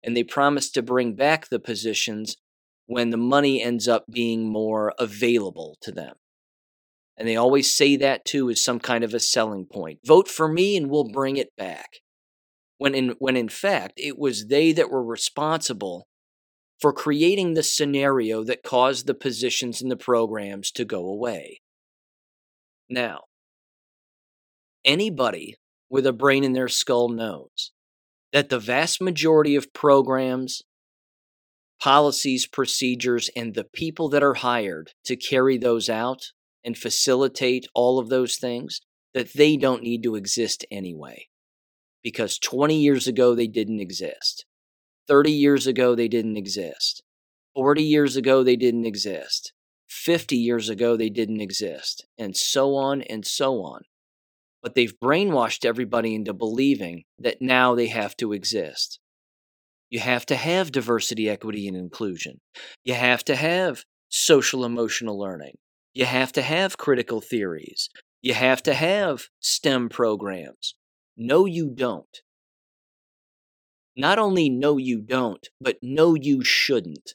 And they promise to bring back the positions when the money ends up being more available to them. And they always say that, too, as some kind of a selling point. Vote for me and we'll bring it back. When in, when in fact, it was they that were responsible for creating the scenario that caused the positions and the programs to go away. Now, anybody with a brain in their skull knows that the vast majority of programs, policies, procedures, and the people that are hired to carry those out and facilitate all of those things, that they don't need to exist anyway. Because twenty years ago, they didn't exist. thirty years ago, they didn't exist. forty years ago, they didn't exist. fifty years ago, they didn't exist, and so on and so on. But they've brainwashed everybody into believing that now they have to exist. You have to have diversity, equity, and inclusion. You have to have social emotional learning. You have to have critical theories. You have to have STEM programs. No, you don't. Not only no, you don't, but no, you shouldn't.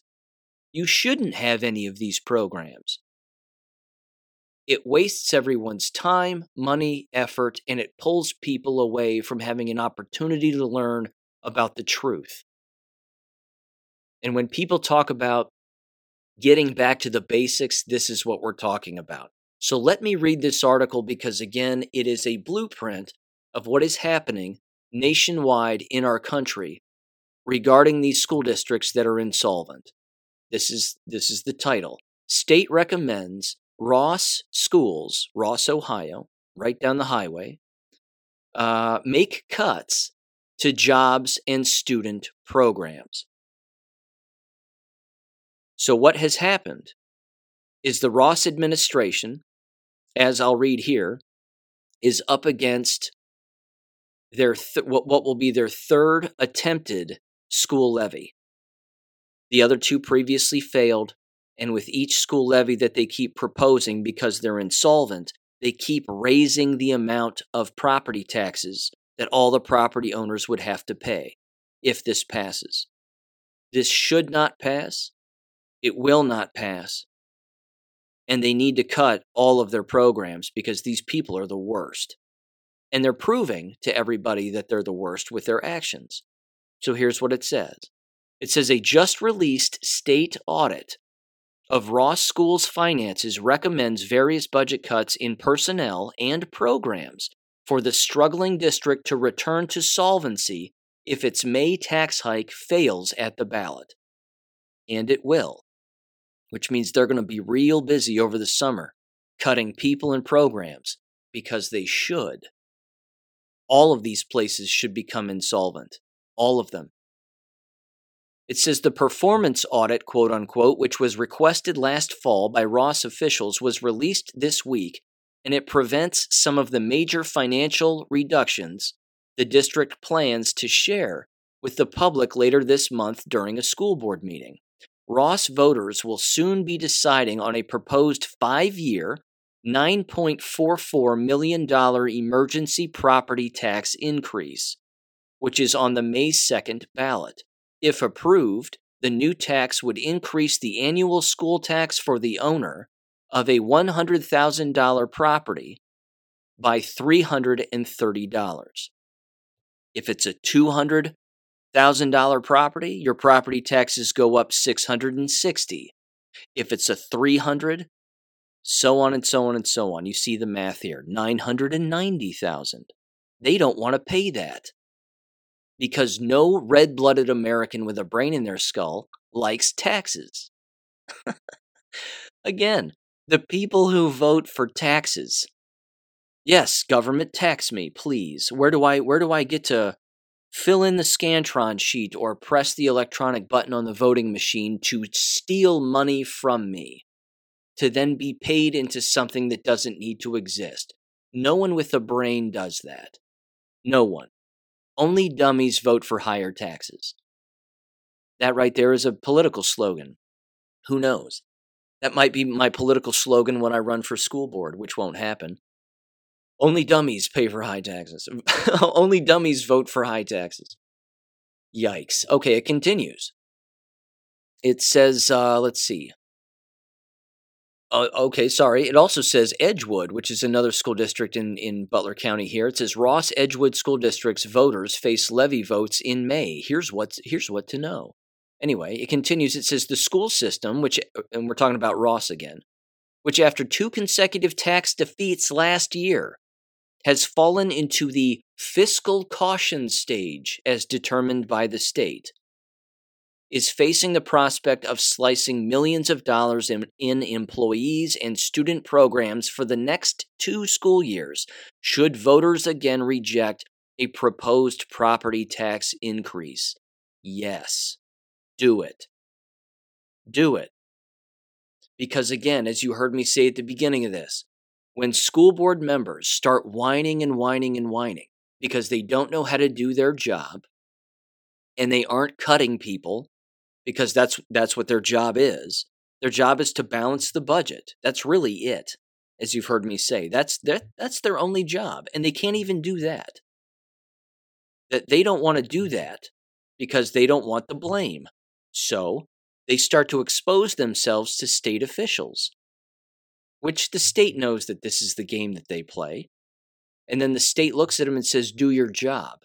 You shouldn't have any of these programs. It wastes everyone's time, money, effort, and it pulls people away from having an opportunity to learn about the truth. And when people talk about getting back to the basics, this is what we're talking about. So let me read this article because, again, it is a blueprint of what is happening nationwide in our country regarding these school districts that are insolvent. This is this is the title. State recommends Ross Schools, Ross, Ohio, right down the highway, uh, make cuts to jobs and student programs. So what has happened is the Ross administration, as I'll read here, is up against their th- what what will be their third attempted school levy. The other two previously failed, and with each school levy that they keep proposing because they're insolvent, they keep raising the amount of property taxes that all the property owners would have to pay if this passes. This should not pass. It will not pass. And they need to cut all of their programs because these people are the worst. And they're proving to everybody that they're the worst with their actions. So here's what it says. It says a just-released state audit of Ross School's finances recommends various budget cuts in personnel and programs for the struggling district to return to solvency if its May tax hike fails at the ballot. And it will, which means they're going to be real busy over the summer cutting people and programs because they should. All of these places should become insolvent. All of them. It says the performance audit, quote unquote, which was requested last fall by Ross officials, was released this week, and it prevents some of the major financial reductions the district plans to share with the public later this month during a school board meeting. Ross voters will soon be deciding on a proposed five-year, nine point four four million dollars emergency property tax increase, which is on the May second ballot. If approved, the new tax would increase the annual school tax for the owner of a one hundred thousand dollars property by three hundred thirty dollars. If it's a two hundred thousand dollars property, your property taxes go up six hundred sixty dollars. If it's a three hundred thousand dollars, so on and so on and so on. You see the math here, nine hundred ninety thousand dollars. They don't want to pay that, because no red-blooded American with a brain in their skull likes taxes. Again, the people who vote for taxes. Yes, government, tax me, please. Where do I where do I get to fill in the Scantron sheet or press the electronic button on the voting machine to steal money from me, to then be paid into something that doesn't need to exist? No one with a brain does that. No one. Only dummies vote for higher taxes. That right there is a political slogan. Who knows? That might be my political slogan when I run for school board, which won't happen. Only dummies pay for high taxes. Only dummies vote for high taxes. Yikes. Okay, it continues. It says, uh, let's see. Uh, okay, sorry. It also says Edgewood, which is another school district in, in Butler County here. It says Ross Edgewood School District's voters face levy votes in May. Here's what's, here's what to know. Anyway, it continues. It says the school system, which, and we're talking about Ross again, which after two consecutive tax defeats last year has fallen into the fiscal caution stage as determined by the state, is facing the prospect of slicing millions of dollars in, in employees and student programs for the next two school years should voters again reject a proposed property tax increase. Yes, do it. Do it. Because again, as you heard me say at the beginning of this, when school board members start whining and whining and whining because they don't know how to do their job and they aren't cutting people, because that's that's what their job is. Their job is to balance the budget. That's really it, as you've heard me say. That's that, that's their only job, and they can't even do that. That they don't want to do that because they don't want the blame. So they start to expose themselves to state officials, which the state knows that this is the game that they play. And then the state looks at them and says, do your job.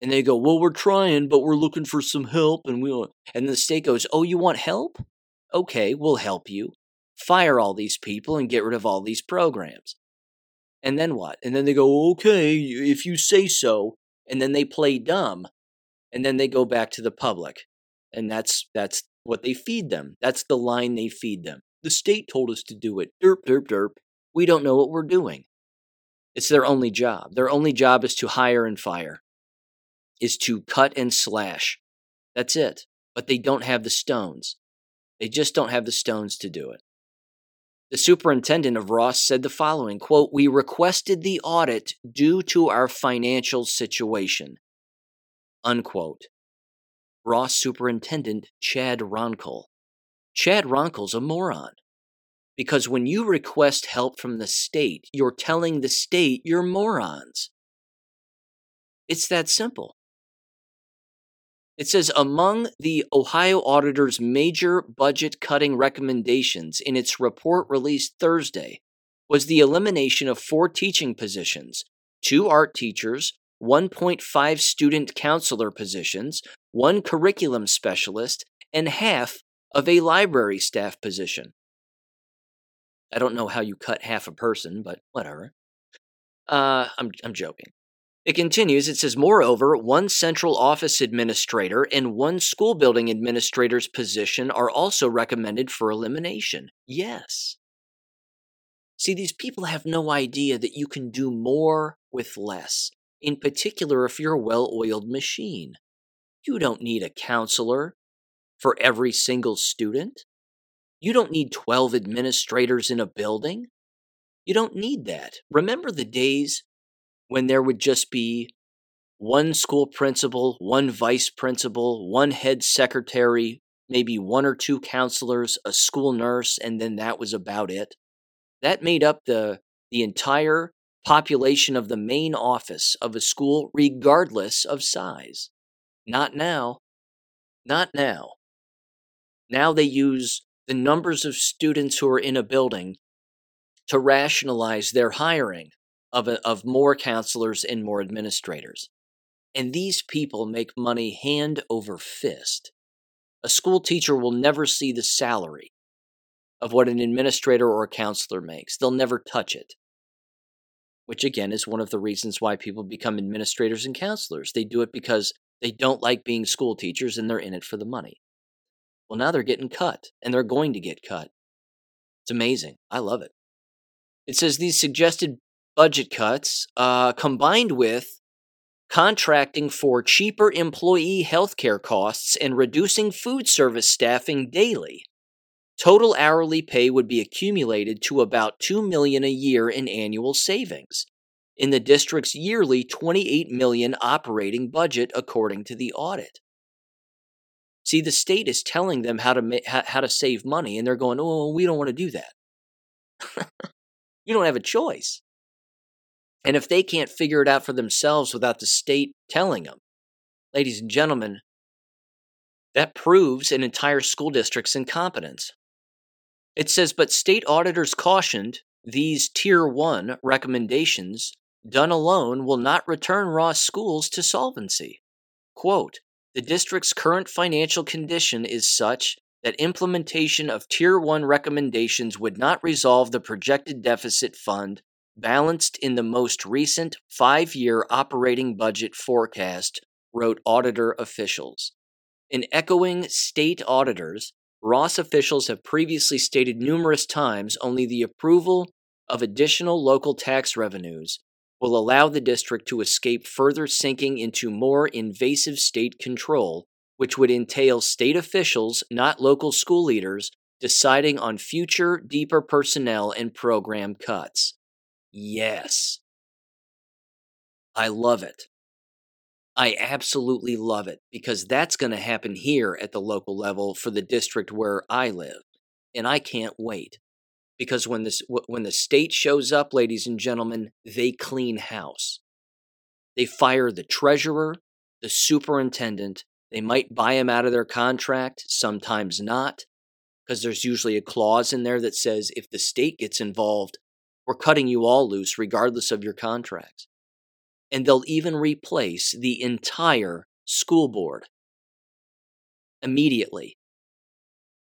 And they go, well, we're trying, but we're looking for some help. And we we'll... and the state goes, oh, you want help? Okay, we'll help you. Fire all these people and get rid of all these programs. And then what? And then they go, okay, if you say so. And then they play dumb. And then they go back to the public. And that's that's what they feed them. That's the line they feed them. The state told us to do it. Derp, derp, derp. We don't know what we're doing. It's their only job. Their only job is to hire and fire, is to cut and slash. That's it. But they don't have the stones. They just don't have the stones to do it. The superintendent of Ross said the following, quote, we requested the audit due to our financial situation, unquote. Ross Superintendent Chad Ronkel. Chad Ronkel's a moron. Because when you request help from the state, you're telling the state you're morons. It's that simple. It says, among the Ohio auditor's major budget-cutting recommendations in its report released Thursday was the elimination of four teaching positions, two art teachers, one point five student counselor positions, one curriculum specialist, and half of a library staff position, I don't know how you cut half a person, but whatever. Uh, I'm I'm joking. It continues, it says, moreover, one central office administrator and one school building administrator's position are also recommended for elimination. Yes. See, these people have no idea that you can do more with less, in particular if you're a well-oiled machine. You don't need a counselor for every single student. You don't need twelve administrators in a building. You don't need that. Remember the days when there would just be one school principal, one vice principal, one head secretary, maybe one or two counselors, a school nurse, and then that was about it. That made up the, the entire population of the main office of a school, regardless of size. Not now. Not now. Now they use the numbers of students who are in a building to rationalize their hiring of a, of more counselors and more administrators. And these people make money hand over fist. A school teacher will never see the salary of what an administrator or a counselor makes. They'll never touch it. Which again is one of the reasons why people become administrators and counselors. They do it because they don't like being school teachers and they're in it for the money. Well, now they're getting cut, and they're going to get cut. It's amazing. I love it. It says these suggested budget cuts, uh, combined with contracting for cheaper employee healthcare costs and reducing food service staffing daily, total hourly pay would be accumulated to about two million dollars a year in annual savings, in the district's yearly twenty-eight million dollars operating budget, according to the audit. See, the state is telling them how to ma- how to save money, and they're going, oh, we don't want to do that. You don't have a choice. And if they can't figure it out for themselves without the state telling them, ladies and gentlemen, that proves an entire school district's incompetence. It says, but state auditors cautioned these Tier one recommendations done alone will not return raw schools to solvency. Quote, the district's current financial condition is such that implementation of Tier one recommendations would not resolve the projected deficit fund balanced in the most recent five-year operating budget forecast, wrote auditor officials. In echoing state auditors, Ross officials have previously stated numerous times only the approval of additional local tax revenues will allow the district to escape further sinking into more invasive state control, which would entail state officials, not local school leaders, deciding on future, deeper personnel and program cuts. Yes. I love it. I absolutely love it, because that's going to happen here at the local level for the district where I live. And I can't wait. Because when this when the state shows up, ladies and gentlemen, they clean house. They fire the treasurer, the superintendent. They might buy them out of their contract, sometimes not, because there's usually a clause in there that says if the state gets involved, we're cutting you all loose regardless of your contracts. And they'll even replace the entire school board immediately.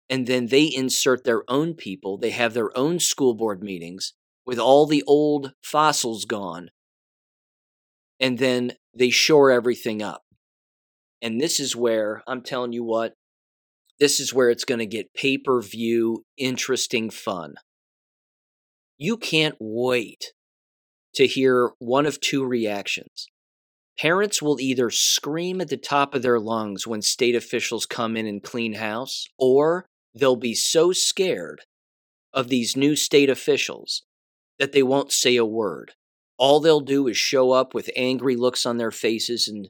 And then they insert their own people. They have their own school board meetings with all the old fossils gone. And then they shore everything up. And this is where, I'm telling you what, this is where it's going to get pay-per-view, interesting fun. You can't wait to hear one of two reactions. Parents will either scream at the top of their lungs when state officials come in and clean house, or they'll be so scared of these new state officials that they won't say a word. All they'll do is show up with angry looks on their faces and,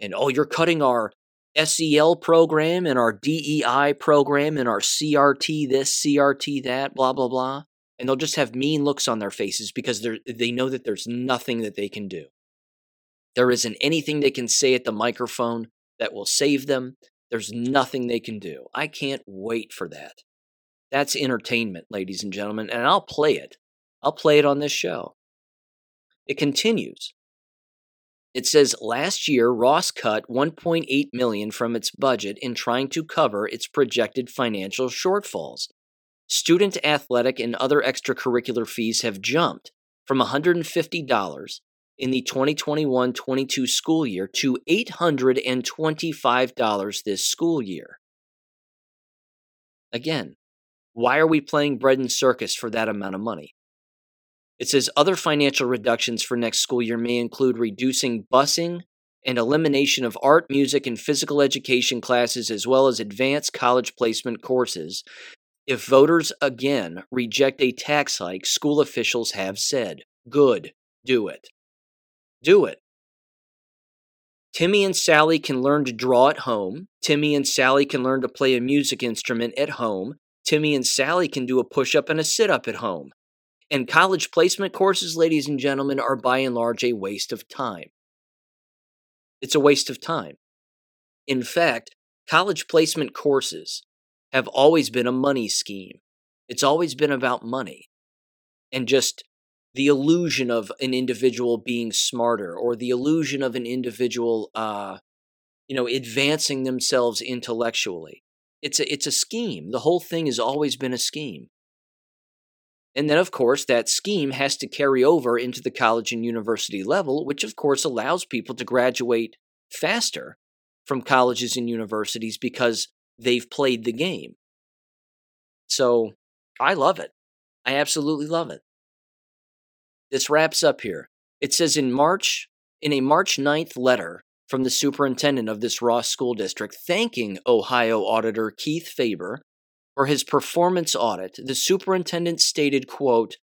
and oh, you're cutting our S E L program and our D E I program and our C R T this, C R T that, blah, blah, blah. And they'll just have mean looks on their faces because they know that there's nothing that they can do. There isn't anything they can say at the microphone that will save them. There's nothing they can do. I can't wait for that. That's entertainment, ladies and gentlemen, and I'll play it. I'll play it on this show. It continues. It says, last year, Ross cut one point eight million dollars from its budget in trying to cover its projected financial shortfalls. student athletic and other extracurricular fees have jumped from one hundred fifty dollars in the twenty twenty-one twenty-two school year to eight hundred twenty-five dollars this school year. Again, why are we playing bread and circus for that amount of money? It says other financial reductions for next school year may include reducing busing and elimination of art, music, and physical education classes, as well as advanced college placement courses. If voters again reject a tax hike, school officials have said, good, do it. Do it. Timmy and Sally can learn to draw at home. Timmy and Sally can learn to play a music instrument at home. Timmy and Sally can do a push-up and a sit-up at home. And college placement courses, ladies and gentlemen, are by and large a waste of time. It's a waste of time. In fact, college placement courses have always been a money scheme. It's always been about money and just the illusion of an individual being smarter, or the illusion of an individual, uh, you know, advancing themselves intellectually. It's a, it's a scheme. The whole thing has always been a scheme. And then, of course, that scheme has to carry over into the college and university level, which, of course, allows people to graduate faster from colleges and universities because they've played the game. So I love it. I absolutely love it. This wraps up here. It says in March, in a March ninth letter from the superintendent of this Ross school district thanking Ohio Auditor Keith Faber for his performance audit, the superintendent stated, quote,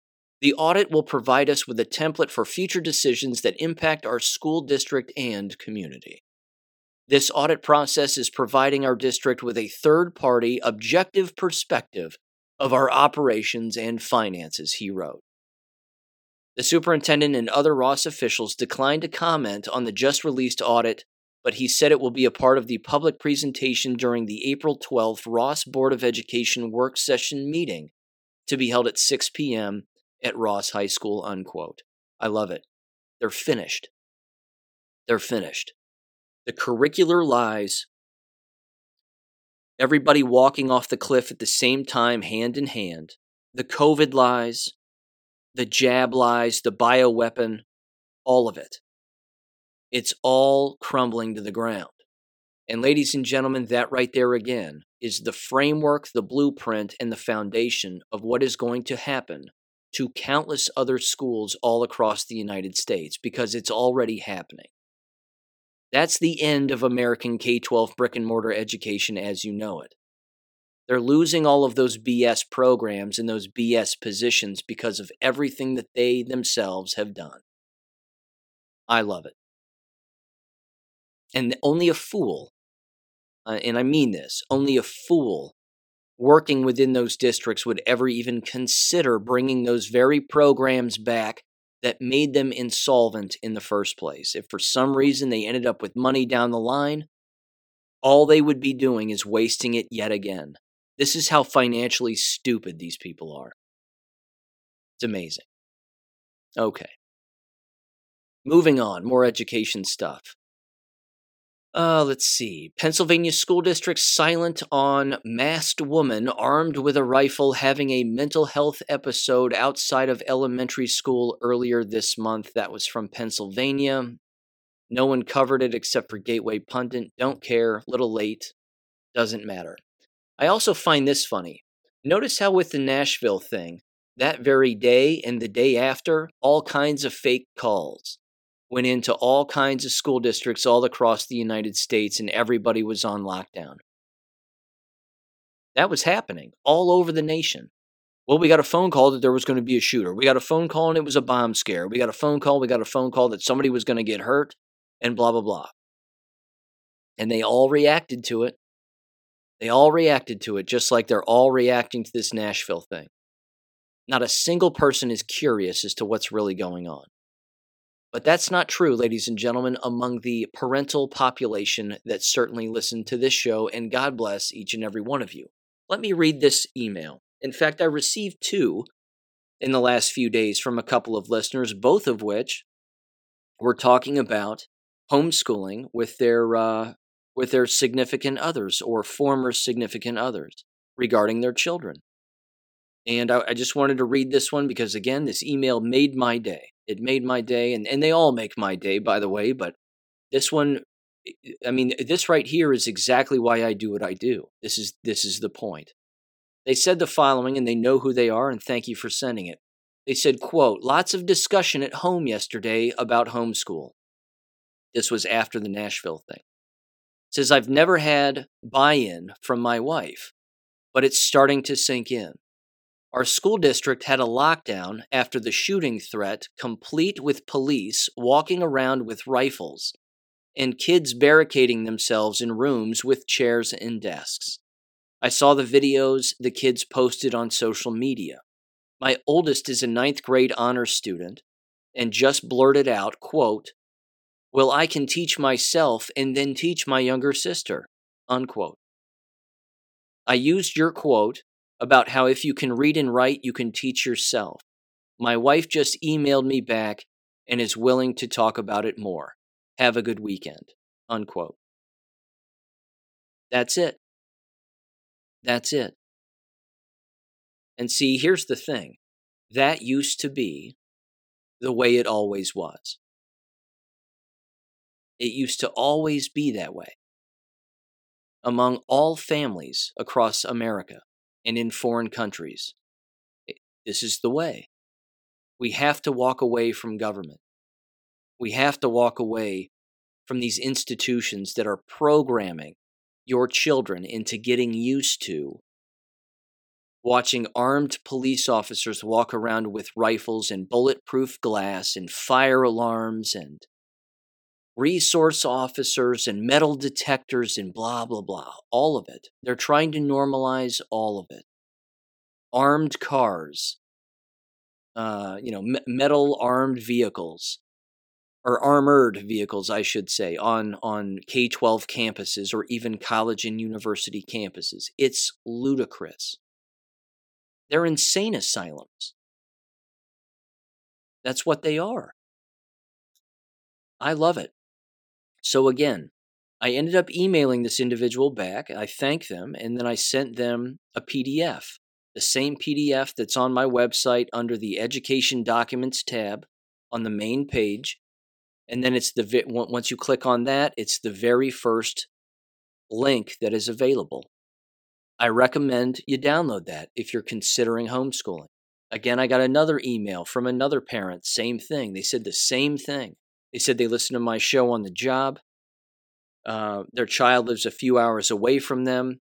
"The audit will provide us with a template for future decisions that impact our school district and community. This audit process is providing our district with a third-party, objective perspective of our operations and finances," he wrote. The superintendent and other Ross officials declined to comment on the just-released audit, but he said it will be a part of the public presentation during the April twelfth Ross Board of Education work session meeting to be held at six p.m. at Ross High School, unquote. I love it. They're finished. They're finished. The curricular lies, everybody walking off the cliff at the same time, hand in hand, the COVID lies, the jab lies, the bioweapon, all of it. It's all crumbling to the ground. And ladies and gentlemen, that right there again is the framework, the blueprint, and the foundation of what is going to happen to countless other schools all across the United States, because it's already happening. That's the end of American K through twelve brick-and-mortar education as you know it. They're losing all of those B S programs and those B S positions because of everything that they themselves have done. I love it. And only a fool, uh, and I mean this, only a fool working within those districts would ever even consider bringing those very programs back that made them insolvent in the first place. If for some reason they ended up with money down the line, all they would be doing is wasting it yet again. This is how financially stupid these people are. It's amazing. Okay. Moving on, more education stuff. Uh, let's see. Pennsylvania school district silent on masked woman armed with a rifle having a mental health episode outside of elementary school earlier this month. That was from Pennsylvania. No one covered it except for Gateway Pundit. Don't care. Little late. Doesn't matter. I also find this funny. Notice how with the Nashville thing, that very day and the day after, all kinds of fake calls went into all kinds of school districts all across the United States, and everybody was on lockdown. That was happening all over the nation. Well, we got a phone call that there was going to be a shooter. We got a phone call and it was a bomb scare. We got a phone call. We got a phone call that somebody was going to get hurt, and blah, blah, blah. And they all reacted to it. They all reacted to it, just like they're all reacting to this Nashville thing. Not a single person is curious as to what's really going on. But that's not true, ladies and gentlemen, among the parental population that certainly listened to this show, and God bless each and every one of you. Let me read this email. In fact, I received two in the last few days from a couple of listeners, both of which were talking about homeschooling with their uh, with their significant others or former significant others regarding their children. And I, I just wanted to read this one because, again, this email made my day. It made my day, and, and they all make my day, by the way. But this one, I mean, this right here is exactly why I do what I do. This is this is the point. They said the following, and they know who they are, and thank you for sending it. They said, quote, lots of discussion at home yesterday about homeschool. This was after the Nashville thing. It says, I've never had buy-in from my wife, but it's starting to sink in. Our school district had a lockdown after the shooting threat, complete with police walking around with rifles and kids barricading themselves in rooms with chairs and desks. I saw the videos the kids posted on social media. My oldest is a ninth grade honors student and just blurted out, quote, well, I can teach myself and then teach my younger sister, unquote. I used your quote about how if you can read and write, you can teach yourself. My wife just emailed me back and is willing to talk about it more. Have a good weekend, unquote. That's it. That's it. And see, here's the thing. That used to be the way it always was. It used to always be that way among all families across America and in foreign countries. This is the way. We have to walk away from government. We have to walk away from these institutions that are programming your children into getting used to watching armed police officers walk around with rifles and bulletproof glass and fire alarms and resource officers and metal detectors and blah, blah, blah, all of it. They're trying to normalize all of it. Armed cars, uh, you know, me- metal armed vehicles, or armored vehicles, I should say, on, on K twelve campuses or even college and university campuses. It's ludicrous. They're insane asylums. That's what they are. I love it. So again, I ended up emailing this individual back. I thanked them, and then I sent them a P D F, the same P D F that's on my website under the Education Documents tab on the main page. And then it's the once you click on that, it's the very first link that is available. I recommend you download that if you're considering homeschooling. Again, I got another email from another parent, same thing. They said the same thing. They said they listen to my show on the job. Uh, their child lives a few hours away from them.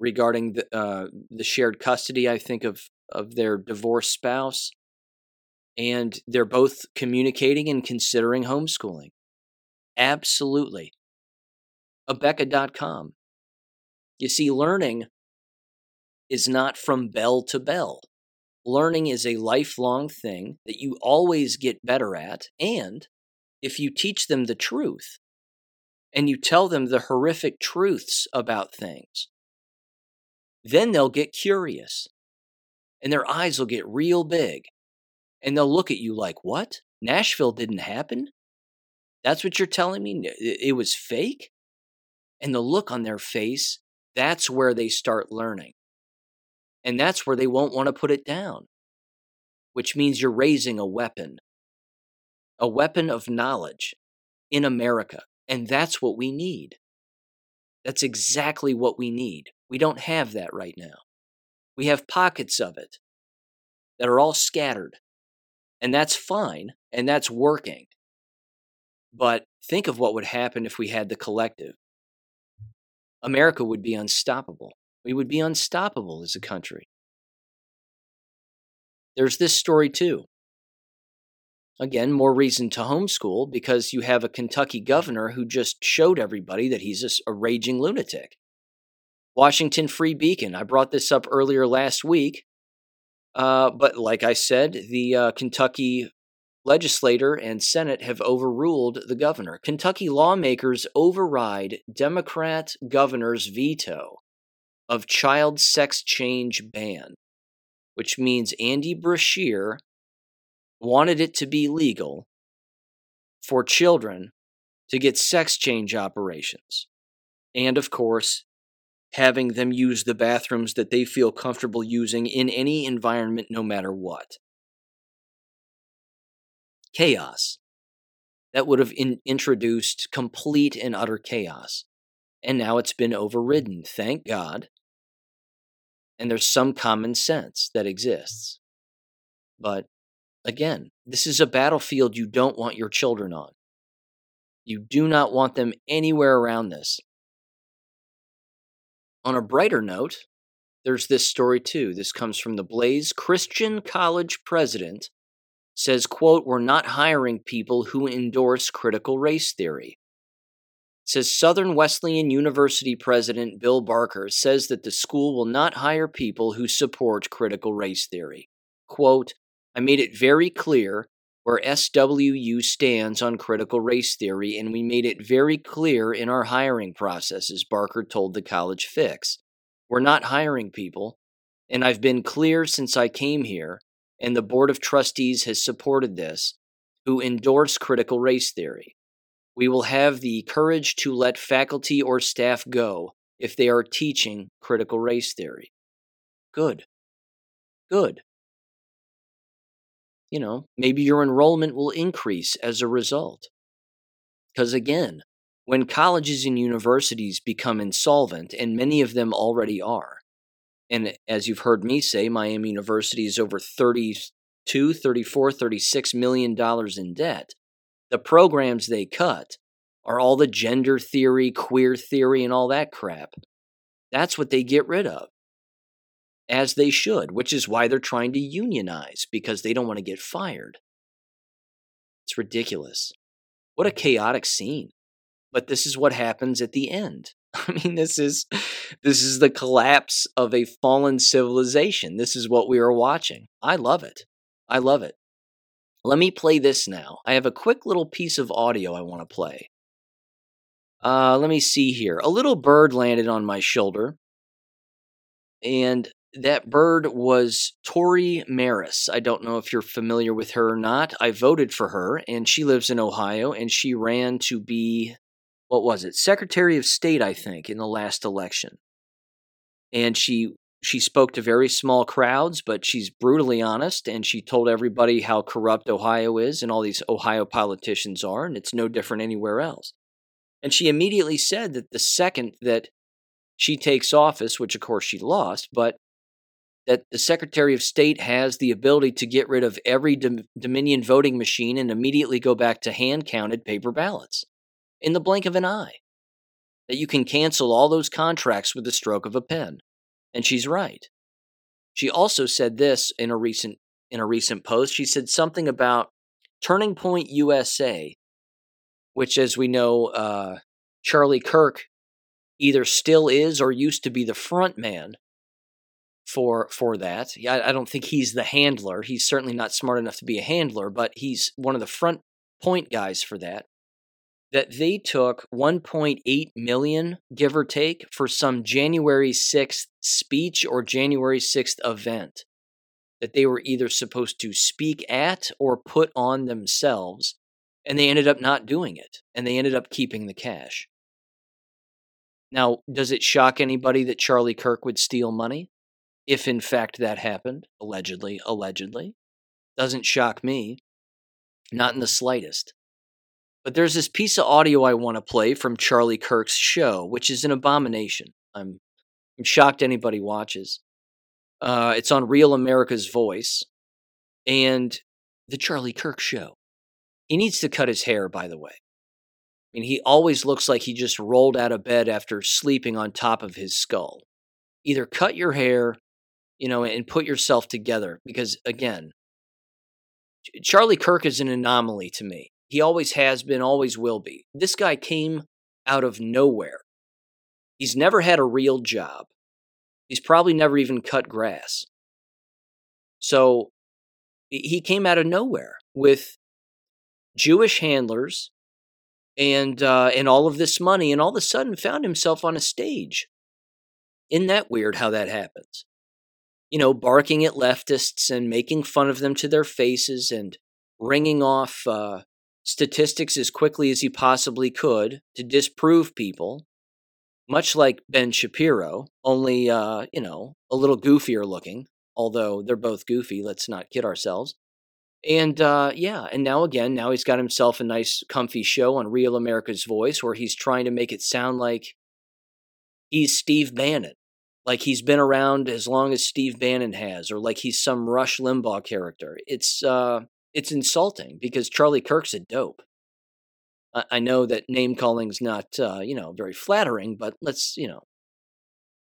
Regarding the, uh, the shared custody, I think, of, of their divorced spouse. And they're both communicating and considering homeschooling. Absolutely. Abeka dot com. You see, learning is not from bell to bell. Learning is a lifelong thing that you always get better at, and if you teach them the truth and you tell them the horrific truths about things, then they'll get curious and their eyes will get real big and they'll look at you like, what? Nashville didn't happen? That's what you're telling me? It was fake? And the look on their face, that's where they start learning. And that's where they won't want to put it down, which means you're raising a weapon. A weapon of knowledge in America. And that's what we need. That's exactly what we need. We don't have that right now. We have pockets of it that are all scattered. And that's fine. And that's working. But think of what would happen if we had the collective. America would be unstoppable. We would be unstoppable as a country. There's this story too. Again, more reason to homeschool because you have a Kentucky governor who just showed everybody that he's a, a raging lunatic. Washington Free Beacon. I brought this up earlier last week, uh, but like I said, the uh, Kentucky legislator and Senate have overruled the governor. Kentucky lawmakers override Democrat governor's veto of child sex change ban, which means Andy Beshear wanted it to be legal for children to get sex change operations. And of course, having them use the bathrooms that they feel comfortable using in any environment, no matter what. Chaos. That would have in- introduced complete and utter chaos. And now it's been overridden, thank God. And there's some common sense that exists. But again, this is a battlefield you don't want your children on. You do not want them anywhere around this. On a brighter note, there's this story too. This comes from The Blaze. Christian college president says, quote, "We're not hiring people who endorse critical race theory." It says Southern Wesleyan University president Bill Barker says that the school will not hire people who support critical race theory. Quote, "I made it very clear where S W U stands on critical race theory, and we made it very clear in our hiring processes," Barker told the College Fix. "We're not hiring people, and I've been clear since I came here, and the Board of Trustees has supported this, who endorse critical race theory. We will have the courage to let faculty or staff go if they are teaching critical race theory." Good. Good. You know, maybe your enrollment will increase as a result. Because again, when colleges and universities become insolvent, and many of them already are, and as you've heard me say, Miami University is over thirty-two, thirty-four, thirty-six million dollars in debt, the programs they cut are all the gender theory, queer theory, and all that crap. That's what they get rid of. As they should, which is why they're trying to unionize, because they don't want to get fired. It's ridiculous. What a chaotic scene. But this is what happens at the end. I mean, this is this is the collapse of a fallen civilization. This is what we are watching. I love it. I love it. Let me play this now. I have a quick little piece of audio I want to play. Uh, let me see here. A little bird landed on my shoulder, and that bird was Tori Maris. I don't know if you're familiar with her or not. I voted for her, and she lives in Ohio, and she ran to be, what was it, Secretary of State, I think, in the last election. And she she spoke to very small crowds, but she's brutally honest, and she told everybody how corrupt Ohio is and all these Ohio politicians are, and it's no different anywhere else. And she immediately said that the second that she takes office, which of course she lost, but that the Secretary of State has the ability to get rid of every Dominion voting machine and immediately go back to hand-counted paper ballots in the blink of an eye, that you can cancel all those contracts with the stroke of a pen. And she's right. She also said this in a recent in a recent post. She said something about Turning Point U S A, which, as we know, uh, Charlie Kirk either still is or used to be the front man for for that. I, I don't think he's the handler. He's certainly not smart enough to be a handler, but he's one of the front point guys for that. That they took one point eight million dollars, give or take, for some January sixth speech or January sixth event that they were either supposed to speak at or put on themselves, and they ended up not doing it, and they ended up keeping the cash. Now, does it shock anybody that Charlie Kirk would steal money? If in fact that happened, allegedly, allegedly, doesn't shock me, not in the slightest. But there's this piece of audio I want to play from Charlie Kirk's show, which is an abomination. I'm, I'm shocked anybody watches. Uh, it's on Real America's Voice and the Charlie Kirk show. He needs to cut his hair, by the way. I mean, he always looks like he just rolled out of bed after sleeping on top of his skull. Either cut your hair, you know, and put yourself together. Because, again, Charlie Kirk is an anomaly to me. He always has been, always will be. This guy came out of nowhere. He's never had a real job. He's probably never even cut grass. So he came out of nowhere with Jewish handlers, and uh, and all of this money, and all of a sudden found himself on a stage. Isn't that weird how that happens? You know, barking at leftists and making fun of them to their faces and ringing off uh, statistics as quickly as he possibly could to disprove people. much like Ben Shapiro, only, uh, you know, a little goofier looking, although they're both goofy. Let's not kid ourselves. And uh, yeah, and now again, now he's got himself a nice comfy show on Real America's Voice where he's trying to make it sound like he's Steve Bannon, like he's been around as long as Steve Bannon has, or like he's some Rush Limbaugh character. It's uh, it's insulting because Charlie Kirk's a dope. I, I know that name calling's not, uh, you know, very flattering, but let's, you know,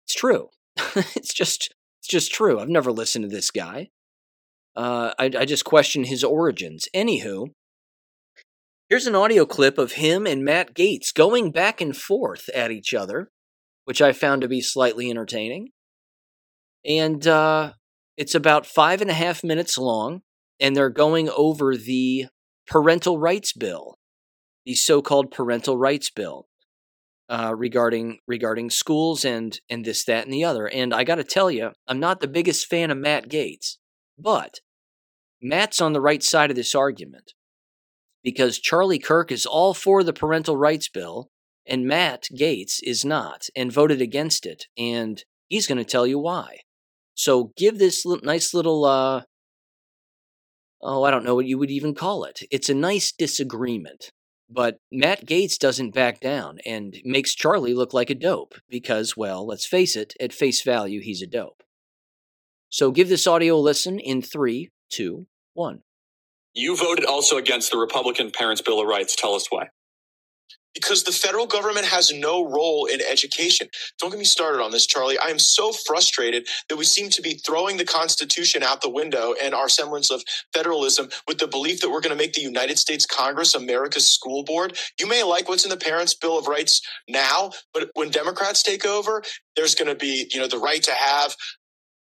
it's true. it's just it's just true. I've never listened to this guy. Uh, I, I just question his origins. Anywho, here's an audio clip of him and Matt Gaetz going back and forth at each other, which I found to be slightly entertaining. And uh, it's about five and a half minutes long, and they're going over the parental rights bill, the so-called parental rights bill uh, regarding regarding schools and and this, that, and the other. And I got to tell you, I'm not the biggest fan of Matt Gaetz. But Matt's on the right side of this argument because Charlie Kirk is all for the parental rights bill and Matt Gaetz is not and voted against it, and he's going to tell you why. So give this nice little, uh, oh, I don't know what you would even call it. It's a nice disagreement, but Matt Gaetz doesn't back down and makes Charlie look like a dope because, well, let's face it, at face value, he's a dope. So give this audio a listen in three, two, one. You voted also against the Republican Parents' Bill of Rights. Tell us why. Because the federal government has no role in education. Don't get me started on this, Charlie. I am so frustrated that we seem to be throwing the Constitution out the window and our semblance of federalism with the belief that we're going to make the United States Congress America's school board. You may like what's in the Parents' Bill of Rights now, but when Democrats take over, there's going to be, you know, the right to have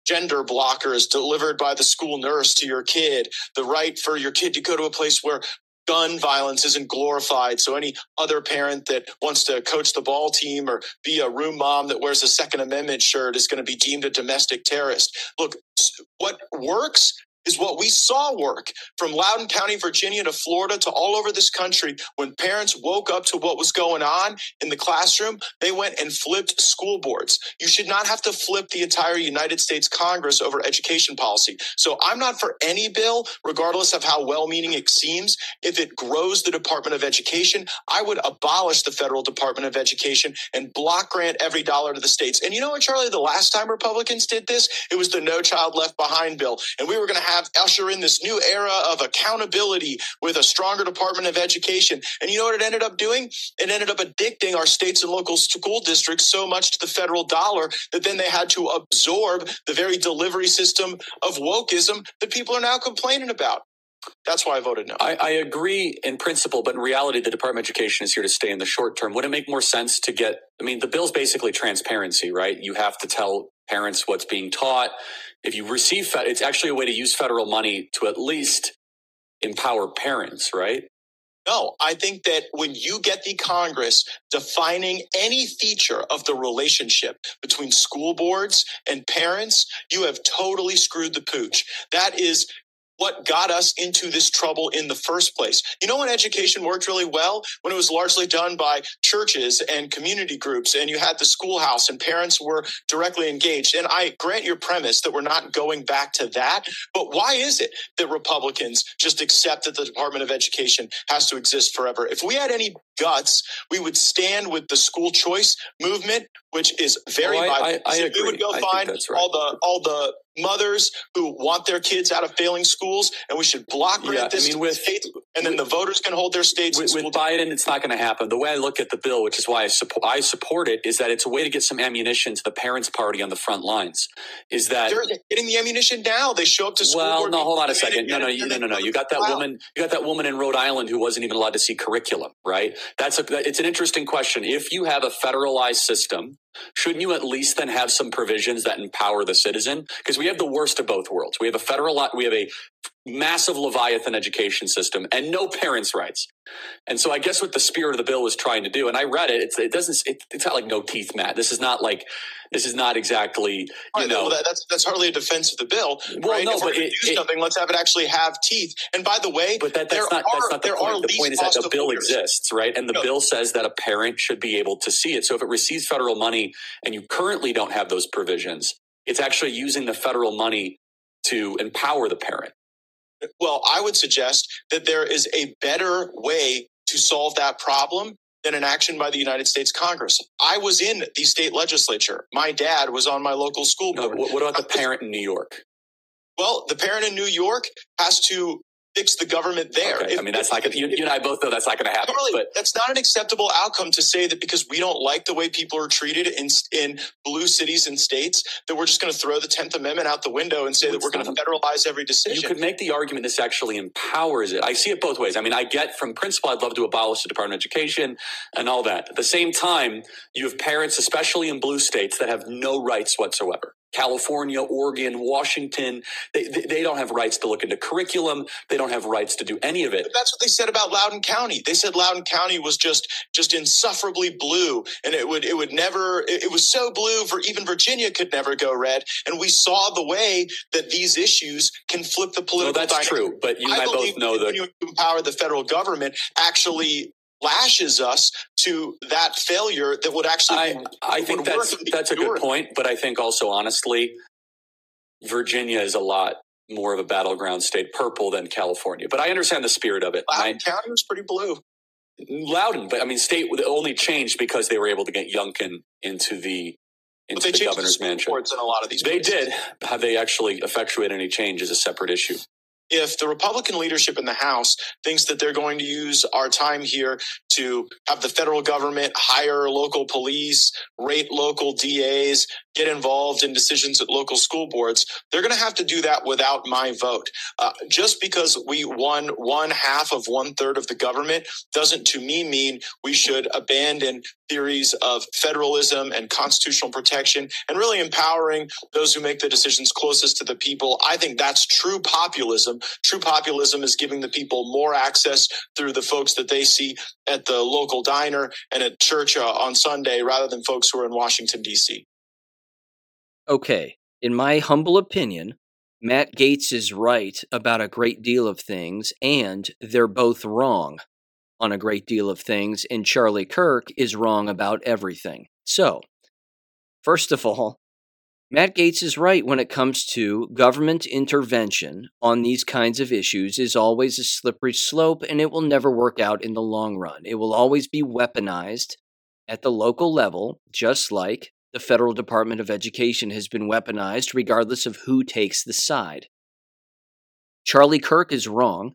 gender blockers delivered by the school nurse to your kid, the right for your kid to go to a place where gun violence isn't glorified. So any other parent that wants to coach the ball team or be a room mom that wears a Second Amendment shirt is going to be deemed a domestic terrorist. Look, what works is what we saw work from Loudoun County, Virginia to Florida to all over this country. When parents woke up to what was going on in the classroom, they went and flipped school boards. You should not have to flip the entire United States Congress over education policy. So I'm not for any bill, regardless of how well-meaning it seems. If it grows the Department of Education, I would abolish the federal Department of Education and block grant every dollar to the states. And you know what, Charlie, the last time Republicans did this, it was the No Child Left Behind bill. And we were going to have usher in this new era of accountability with a stronger Department of Education. And you know what it ended up doing? It ended up addicting our states and local school districts so much to the federal dollar that then they had to absorb the very delivery system of wokeism that people are now complaining about. That's why I voted no. I, I agree in principle, but in reality, the Department of Education is here to stay in the short term. Would it make more sense to get, I mean, the bill's basically transparency, right? You have to tell parents what's being taught. If you receive, fed, it's actually a way to use federal money to at least empower parents, right? No, I think that when you get the Congress defining any feature of the relationship between school boards and parents, you have totally screwed the pooch. That is what got us into this trouble in the first place. You know when education worked really well? When it was largely done by churches and community groups, and you had the schoolhouse and parents were directly engaged. And I grant your premise that we're not going back to that, but why is it that Republicans just accept that the Department of Education has to exist forever? If we had any guts, we would stand with the school choice movement, which is very oh, vibrant. I, I, I agree. We would go I find right. all the all the mothers who want their kids out of failing schools, and we should block grant yeah, this I mean, with, states, and then with, the voters can hold their states. With, with Biden, it's not going to happen. The way I look at the bill, which is why I support, I support it, is that it's a way to get some ammunition to the parents' party on the front lines. Is that they're getting the ammunition now? They show up to school. Well, board no, hold on a second. No, no, you, no, no, no. You got that wow. woman. You got that woman in Rhode Island who wasn't even allowed to see curriculum. Right. That's a. It's an interesting question. If you have a federalized system, shouldn't you at least then have some provisions that empower the citizen? Because we have the worst of both worlds. We have a federal, we have a massive Leviathan education system and no parents' rights. And so I guess what the spirit of the bill was trying to do, and I read it, it's, it doesn't, it, it's not like no teeth, Matt. This is not like, this is not exactly, you right, know. Well, that, that's, that's hardly a defense of the bill, well, right? No, if we're going to do it, something, let's have it actually have teeth. And by the way, but that, that's, there not, are, that's not the there point. The point is that the bill lawyers. exists, right? And the no. bill says that a parent should be able to see it. So if it receives federal money and you currently don't have those provisions, it's actually using the federal money to empower the parent. Well, I would suggest that there is a better way to solve that problem than an action by the United States Congress. I was in the state legislature. My dad was on my local school board. No, what about the parent in New York? Well, the parent in New York has to fix the government there. Okay. If, I mean, that's if, not. If, you, you and I both know that's not going to happen. Really, but that's not an acceptable outcome to say that because we don't like the way people are treated in in blue cities and states that we're just going to throw the tenth Amendment out the window and say that we're going to federalize every decision. You could make the argument this actually empowers it. I see it both ways. I mean, I get from principle, I'd love to abolish the Department of Education and all that. At the same time, you have parents, especially in blue states, that have no rights whatsoever. California, Oregon, Washington, they, they don't have rights to look into curriculum. They don't have rights to do any of it. But that's what they said about Loudoun County. They said Loudoun County was just just insufferably blue, and it would it would never – it was so blue for even Virginia could never go red. And we saw the way that these issues can flip the political dynamic. No, that's dynamic. true, but you and I, I both know that – continuing to empower the federal government actually lashes us to that failure that would actually I, I think that's that's a good point, but I think also honestly Virginia is a lot more of a battleground state purple than California, but I understand the spirit of it. Loudoun County was pretty blue. Loudoun, but I mean state only changed because they were able to get Youngkin into the into but they the governor's the mansion in a lot of these they places. Did have they actually effectuate any change is a separate issue. If the Republican leadership in the House thinks that they're going to use our time here to have the federal government hire local police, rate local D As, get involved in decisions at local school boards, they're going to have to do that without my vote. Uh, just because we won one half of one third of the government doesn't to me mean we should abandon theories of federalism and constitutional protection and really empowering those who make the decisions closest to the people. I think that's true populism. True populism is giving the people more access through the folks that they see at the local diner and at church uh, on Sunday rather than folks who are in Washington, D C. Okay. In my humble opinion, Matt Gaetz is right about a great deal of things, and they're both wrong on a great deal of things, and Charlie Kirk is wrong about everything. So, first of all, Matt Gaetz is right when it comes to government intervention on these kinds of issues is always a slippery slope, and it will never work out in the long run. It will always be weaponized at the local level, just like the federal Department of Education has been weaponized, regardless of who takes the side. Charlie Kirk is wrong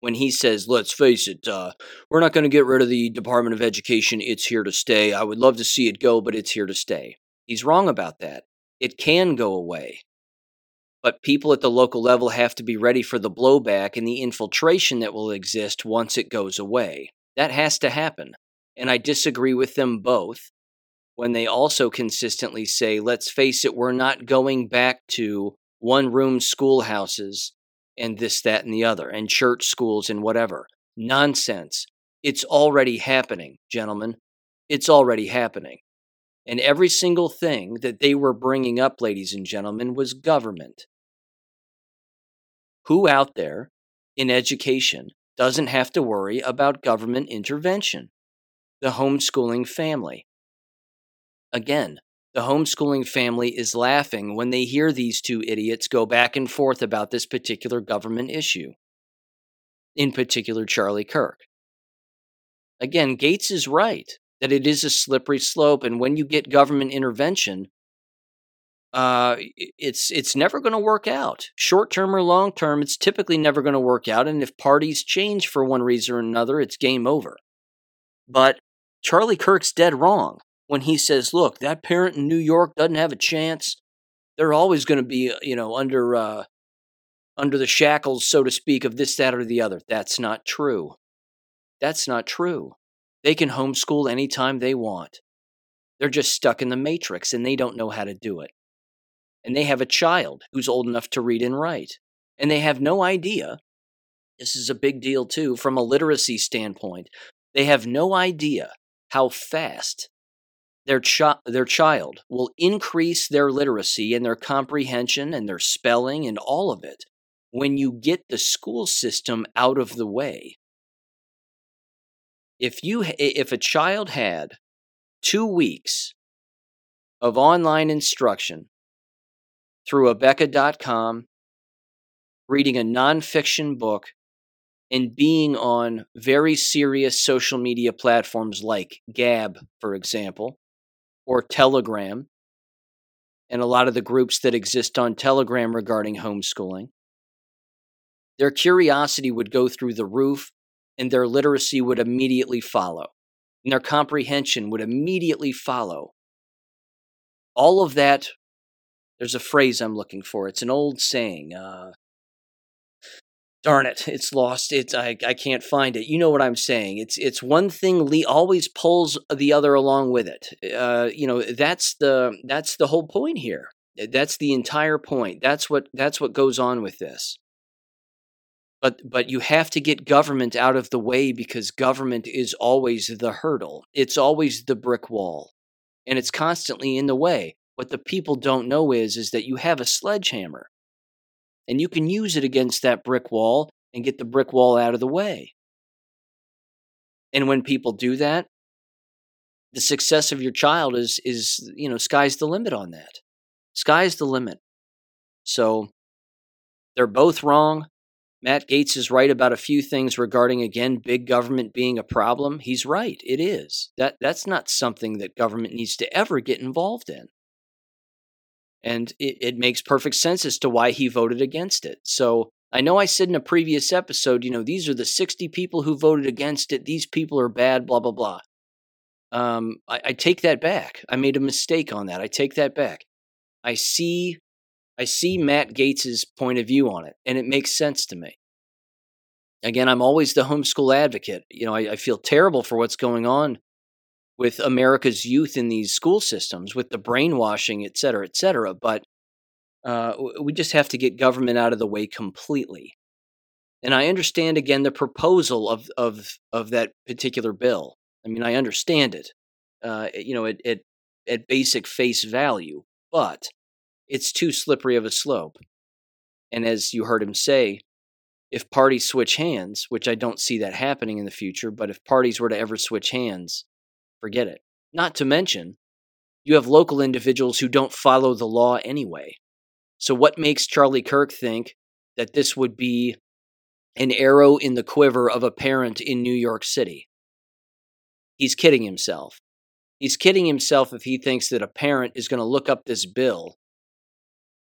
when he says, let's face it, uh, we're not going to get rid of the Department of Education. It's here to stay. I would love to see it go, but it's here to stay. He's wrong about that. It can go away, but people at the local level have to be ready for the blowback and the infiltration that will exist once it goes away. That has to happen, and I disagree with them both when they also consistently say, let's face it, we're not going back to one-room schoolhouses and this, that, and the other, and church schools and whatever. Nonsense. It's already happening, gentlemen. It's already happening. And every single thing that they were bringing up, ladies and gentlemen, was government. Who out there in education doesn't have to worry about government intervention? The homeschooling family. Again, the homeschooling family is laughing when they hear these two idiots go back and forth about this particular government issue. In particular, Charlie Kirk. Again, Gaetz is right that it is a slippery slope, and when you get government intervention, uh, it's it's never going to work out. Short-term or long-term, it's typically never going to work out, and if parties change for one reason or another, it's game over. But Charlie Kirk's dead wrong when he says, look, that parent in New York doesn't have a chance. They're always going to be, you know, under uh, under the shackles, so to speak, of this, that, or the other. That's not true. That's not true. They can homeschool anytime they want. They're just stuck in the matrix, and they don't know how to do it. And they have a child who's old enough to read and write. and they have no idea. This is a big deal, too, from a literacy standpoint. They have no idea how fast their, chi- their child will increase their literacy and their comprehension and their spelling and all of it when you get the school system out of the way. If you if a child had two weeks of online instruction through Abeka dot com, reading a nonfiction book, and being on very serious social media platforms like Gab, for example, or Telegram, and a lot of the groups that exist on Telegram regarding homeschooling, their curiosity would go through the roof, and their literacy would immediately follow, and their comprehension would immediately follow. All of that, there's a phrase I'm looking for. It's an old saying. Uh, darn it, it's lost. It's I, I can't find it. You know what I'm saying. It's it's one thing Lee always pulls the other along with it. Uh, you know, that's the that's the whole point here. That's the entire point. That's what that's what goes on with this. But but you have to get government out of the way, because government is always the hurdle. It's always the brick wall, and it's constantly in the way. What the people don't know is, is that you have a sledgehammer, and you can use it against that brick wall and get the brick wall out of the way. And when people do that, the success of your child is, is you know, sky's the limit on that. Sky's the limit. So they're both wrong. Matt Gaetz is right about a few things regarding, again, big government being a problem. He's right. It is. That, that's not something that government needs to ever get involved in. And it, it makes perfect sense as to why he voted against it. So I know I said in a previous episode, you know, these are the sixty people who voted against it. These people are bad, blah, blah, blah. Um, I, I take that back. I made a mistake on that. I take that back. I see I see Matt Gaetz's point of view on it, and it makes sense to me. Again, I'm always the homeschool advocate. You know, I, I feel terrible for what's going on with America's youth in these school systems, with the brainwashing, et cetera, et cetera. But uh, we just have to get government out of the way completely. And I understand, again, the proposal of of, of that particular bill. I mean, I understand it, uh, you know, at, at, at basic face value, but it's too slippery of a slope. And as you heard him say, if parties switch hands, which I don't see that happening in the future, but if parties were to ever switch hands, forget it. Not to mention, you have local individuals who don't follow the law anyway. So what makes Charlie Kirk think that this would be an arrow in the quiver of a parent in New York City? He's kidding himself. He's kidding himself if he thinks that a parent is going to look up this bill,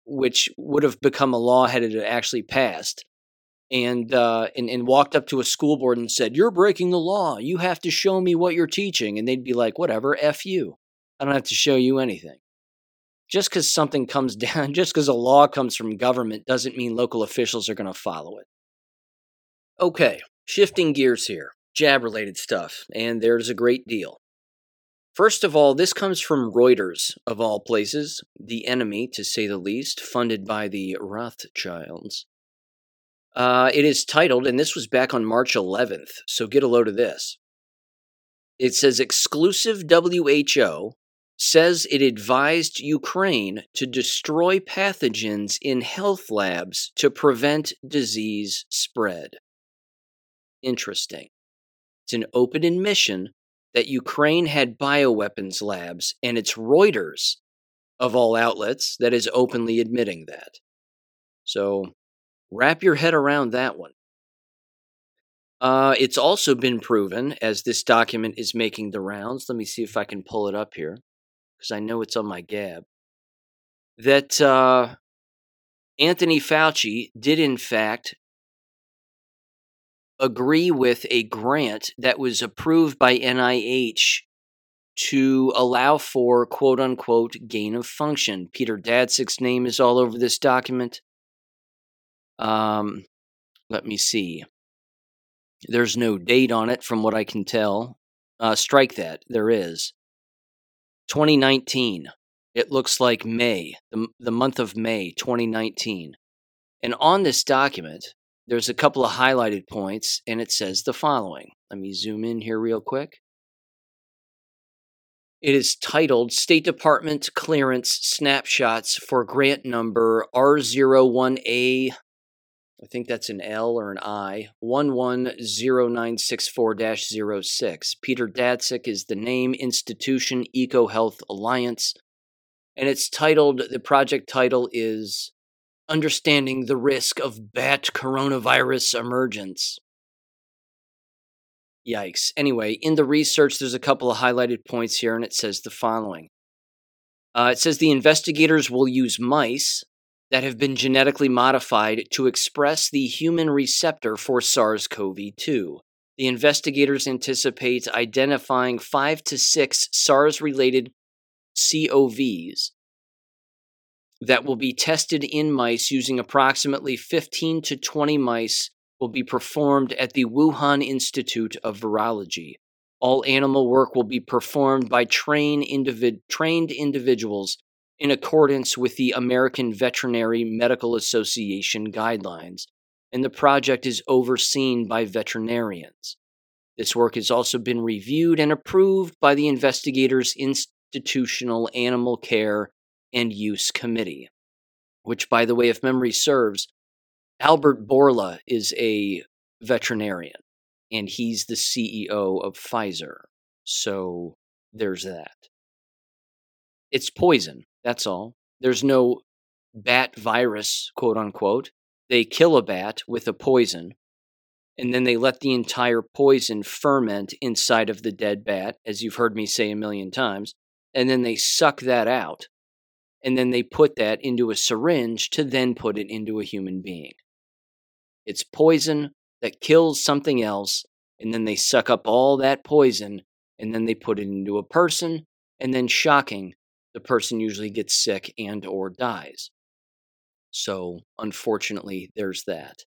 which would have become a law had it actually passed, and, uh, and and walked up to a school board and said, "You're breaking the law. You have to show me what you're teaching." And they'd be like, "Whatever, F you. I don't have to show you anything." Just because something comes down, just because a law comes from government doesn't mean local officials are going to follow it. Okay, shifting gears here, jab-related stuff, and there's a great deal. First of all, this comes from Reuters, of all places, the enemy, to say the least, funded by the Rothschilds. Uh, it is titled, and this was back on March eleventh, so get a load of this. It says, "Exclusive W H O says it advised Ukraine to destroy pathogens in health labs to prevent disease spread." Interesting. It's an open admission that Ukraine had bioweapons labs, and it's Reuters, of all outlets, that is openly admitting that. So wrap your head around that one. Uh, it's also been proven, as this document is making the rounds, let me see if I can pull it up here, because I know it's on my Gab, that uh, Anthony Fauci did in fact agree with a grant that was approved by N I H to allow for quote-unquote gain of function. Peter Daszak's name is all over this document. Um, let me see. There's no date on it from what I can tell. Uh, strike that. There is. twenty nineteen. It looks like May, the, the month of May, twenty nineteen. And on this document, there's a couple of highlighted points, and it says the following. Let me zoom in here real quick. It is titled State Department Clearance Snapshots for Grant Number R zero one A, I think that's an L or an I, one one zero nine six four dash zero six. Peter Datsyk is the name, Institution EcoHealth Alliance. And it's titled, the project title is Understanding the Risk of Bat Coronavirus Emergence. Yikes. Anyway, in the research, there's a couple of highlighted points here, and it says the following. Uh, it says the investigators will use mice that have been genetically modified to express the human receptor for SARS-C o V two. The investigators anticipate identifying five to six SARS-related C O Vs that will be tested in mice using approximately fifteen to twenty mice will be performed at the Wuhan Institute of Virology. All animal work will be performed by trained individ- trained individuals in accordance with the American Veterinary Medical Association guidelines, and the project is overseen by veterinarians. This work has also been reviewed and approved by the Investigators Institutional Animal Care and Use Committee, which, by the way, if memory serves, Albert Bourla is a veterinarian, and he's the C E O of Pfizer. So there's that. It's poison, that's all. There's no bat virus, quote unquote. They kill a bat with a poison, and then they let the entire poison ferment inside of the dead bat, as you've heard me say a million times, and then they suck that out, and then they put that into a syringe to then put it into a human being. It's poison that kills something else, and then they suck up all that poison, and then they put it into a person, and then shocking, the person usually gets sick and or dies. So, unfortunately, there's that.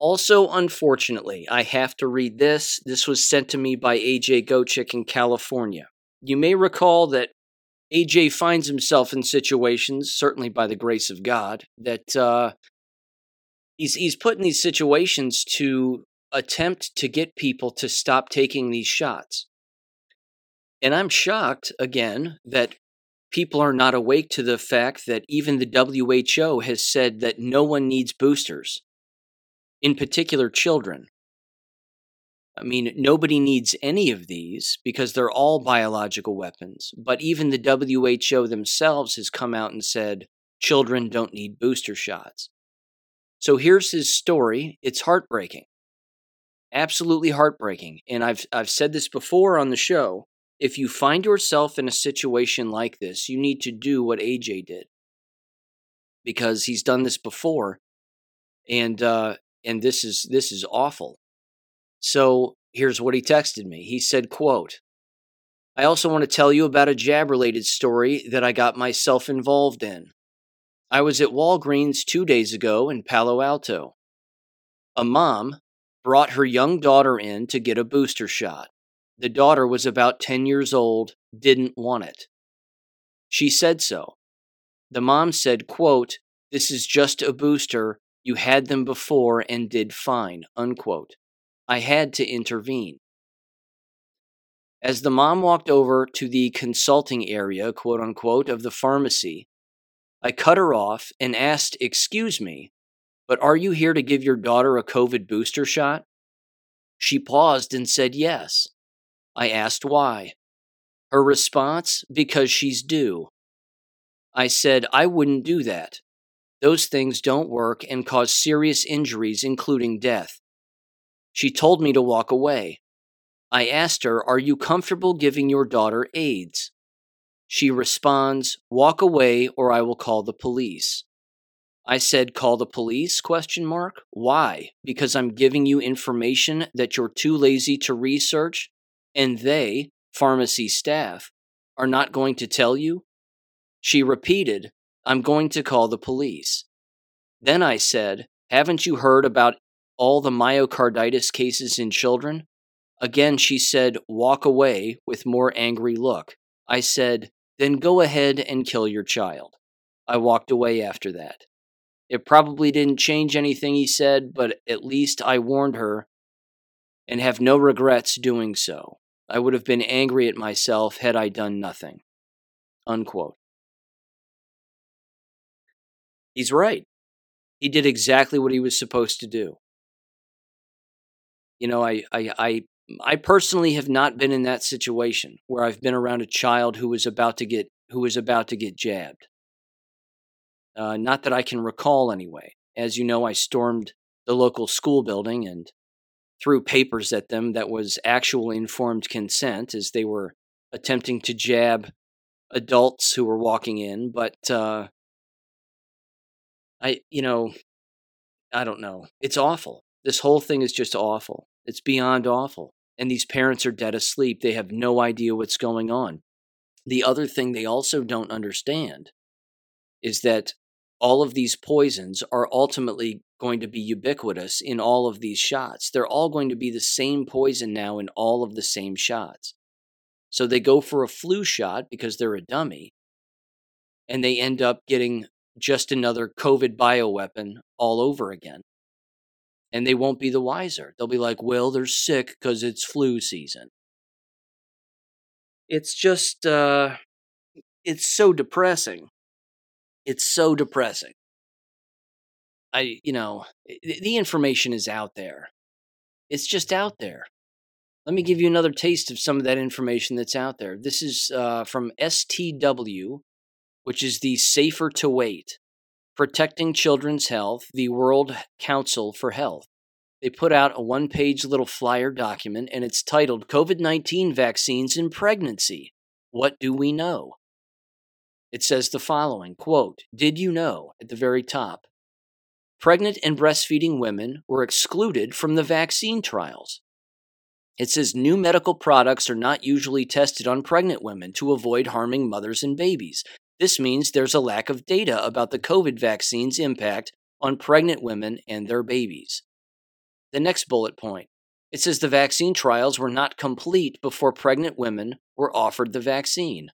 Also, unfortunately, I have to read this. This was sent to me by A J Gochik in California. You may recall that A J finds himself in situations, certainly by the grace of God, that uh, he's, he's put in these situations to attempt to get people to stop taking these shots. And I'm shocked, again, that people are not awake to the fact that even the W H O has said that no one needs boosters, in particular children. I mean, nobody needs any of these because they're all biological weapons. But even the W H O themselves has come out and said, children don't need booster shots. So here's his story. It's heartbreaking. Absolutely heartbreaking. And I've I've said this before on the show. If you find yourself in a situation like this, you need to do what A J did. Because he's done this before. And uh, and this is this is awful. So here's what he texted me. He said, quote, I also want to tell you about a jab-related story that I got myself involved in. I was at Walgreens two days ago in Palo Alto. A mom brought her young daughter in to get a booster shot. The daughter was about ten years old, didn't want it. She said so. The mom said, quote, this is just a booster. You had them before and did fine, unquote. I had to intervene. As the mom walked over to the consulting area, quote unquote, of the pharmacy, I cut her off and asked, excuse me, but are you here to give your daughter a COVID booster shot? She paused and said yes. I asked why. Her response, because she's due. I said, I wouldn't do that. Those things don't work and cause serious injuries, including death. She told me to walk away. I asked her, are you comfortable giving your daughter AIDS? She responds, walk away or I will call the police. I said, call the police, question mark? Why? Because I'm giving you information that you're too lazy to research and they, pharmacy staff, are not going to tell you? She repeated, I'm going to call the police. Then I said, haven't you heard about all the myocarditis cases in children? Again, she said, walk away with more angry look. I said, then go ahead and kill your child. I walked away after that. It probably didn't change anything he said, but at least I warned her and have no regrets doing so. I would have been angry at myself had I done nothing." Unquote. He's right. He did exactly what he was supposed to do. You know, I, I, I, I personally have not been in that situation where I've been around a child who was about to get who was about to get jabbed. Uh, not that I can recall, anyway. As you know, I stormed the local school building and threw papers at them that was actual informed consent, as they were attempting to jab adults who were walking in. But uh, I, you know, I don't know. It's awful. This whole thing is just awful. It's beyond awful. And these parents are dead asleep. They have no idea what's going on. The other thing they also don't understand is that all of these poisons are ultimately going to be ubiquitous in all of these shots. They're all going to be the same poison now in all of the same shots. So they go for a flu shot because they're a dummy, and they end up getting just another COVID bioweapon all over again. And they won't be the wiser. They'll be like, well, they're sick because it's flu season. It's just, uh, it's so depressing. It's so depressing. I, you know, the information is out there. It's just out there. Let me give you another taste of some of that information that's out there. This is uh, from S T W, which is the Safer to Wait, Protecting Children's Health, the World Council for Health. They put out a one-page little flyer document, and it's titled COVID nineteen Vaccines in Pregnancy. What do we know? It says the following, quote, "Did you know," at the very top, "pregnant and breastfeeding women were excluded from the vaccine trials." It says new medical products are not usually tested on pregnant women to avoid harming mothers and babies. This means there's a lack of data about the COVID vaccine's impact on pregnant women and their babies. The next bullet point, it says the vaccine trials were not complete before pregnant women were offered the vaccine.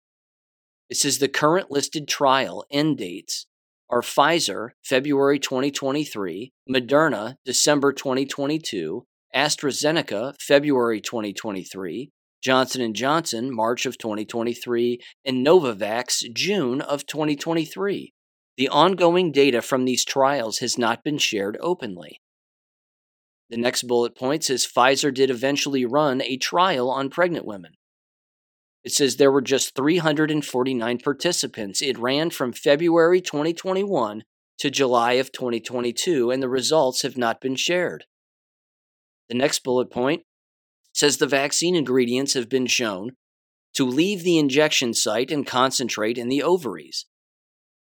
It says the current listed trial end dates are Pfizer, February twenty twenty-three, Moderna, December twenty twenty-two, AstraZeneca, February twenty twenty-three, Johnson and Johnson, March of twenty twenty-three, and Novavax, June of twenty twenty-three. The ongoing data from these trials has not been shared openly. The next bullet point says Pfizer did eventually run a trial on pregnant women. It says there were just three hundred forty-nine participants. It ran from February twenty twenty-one to July of twenty twenty-two, and the results have not been shared. The next bullet point says the vaccine ingredients have been shown to leave the injection site and concentrate in the ovaries.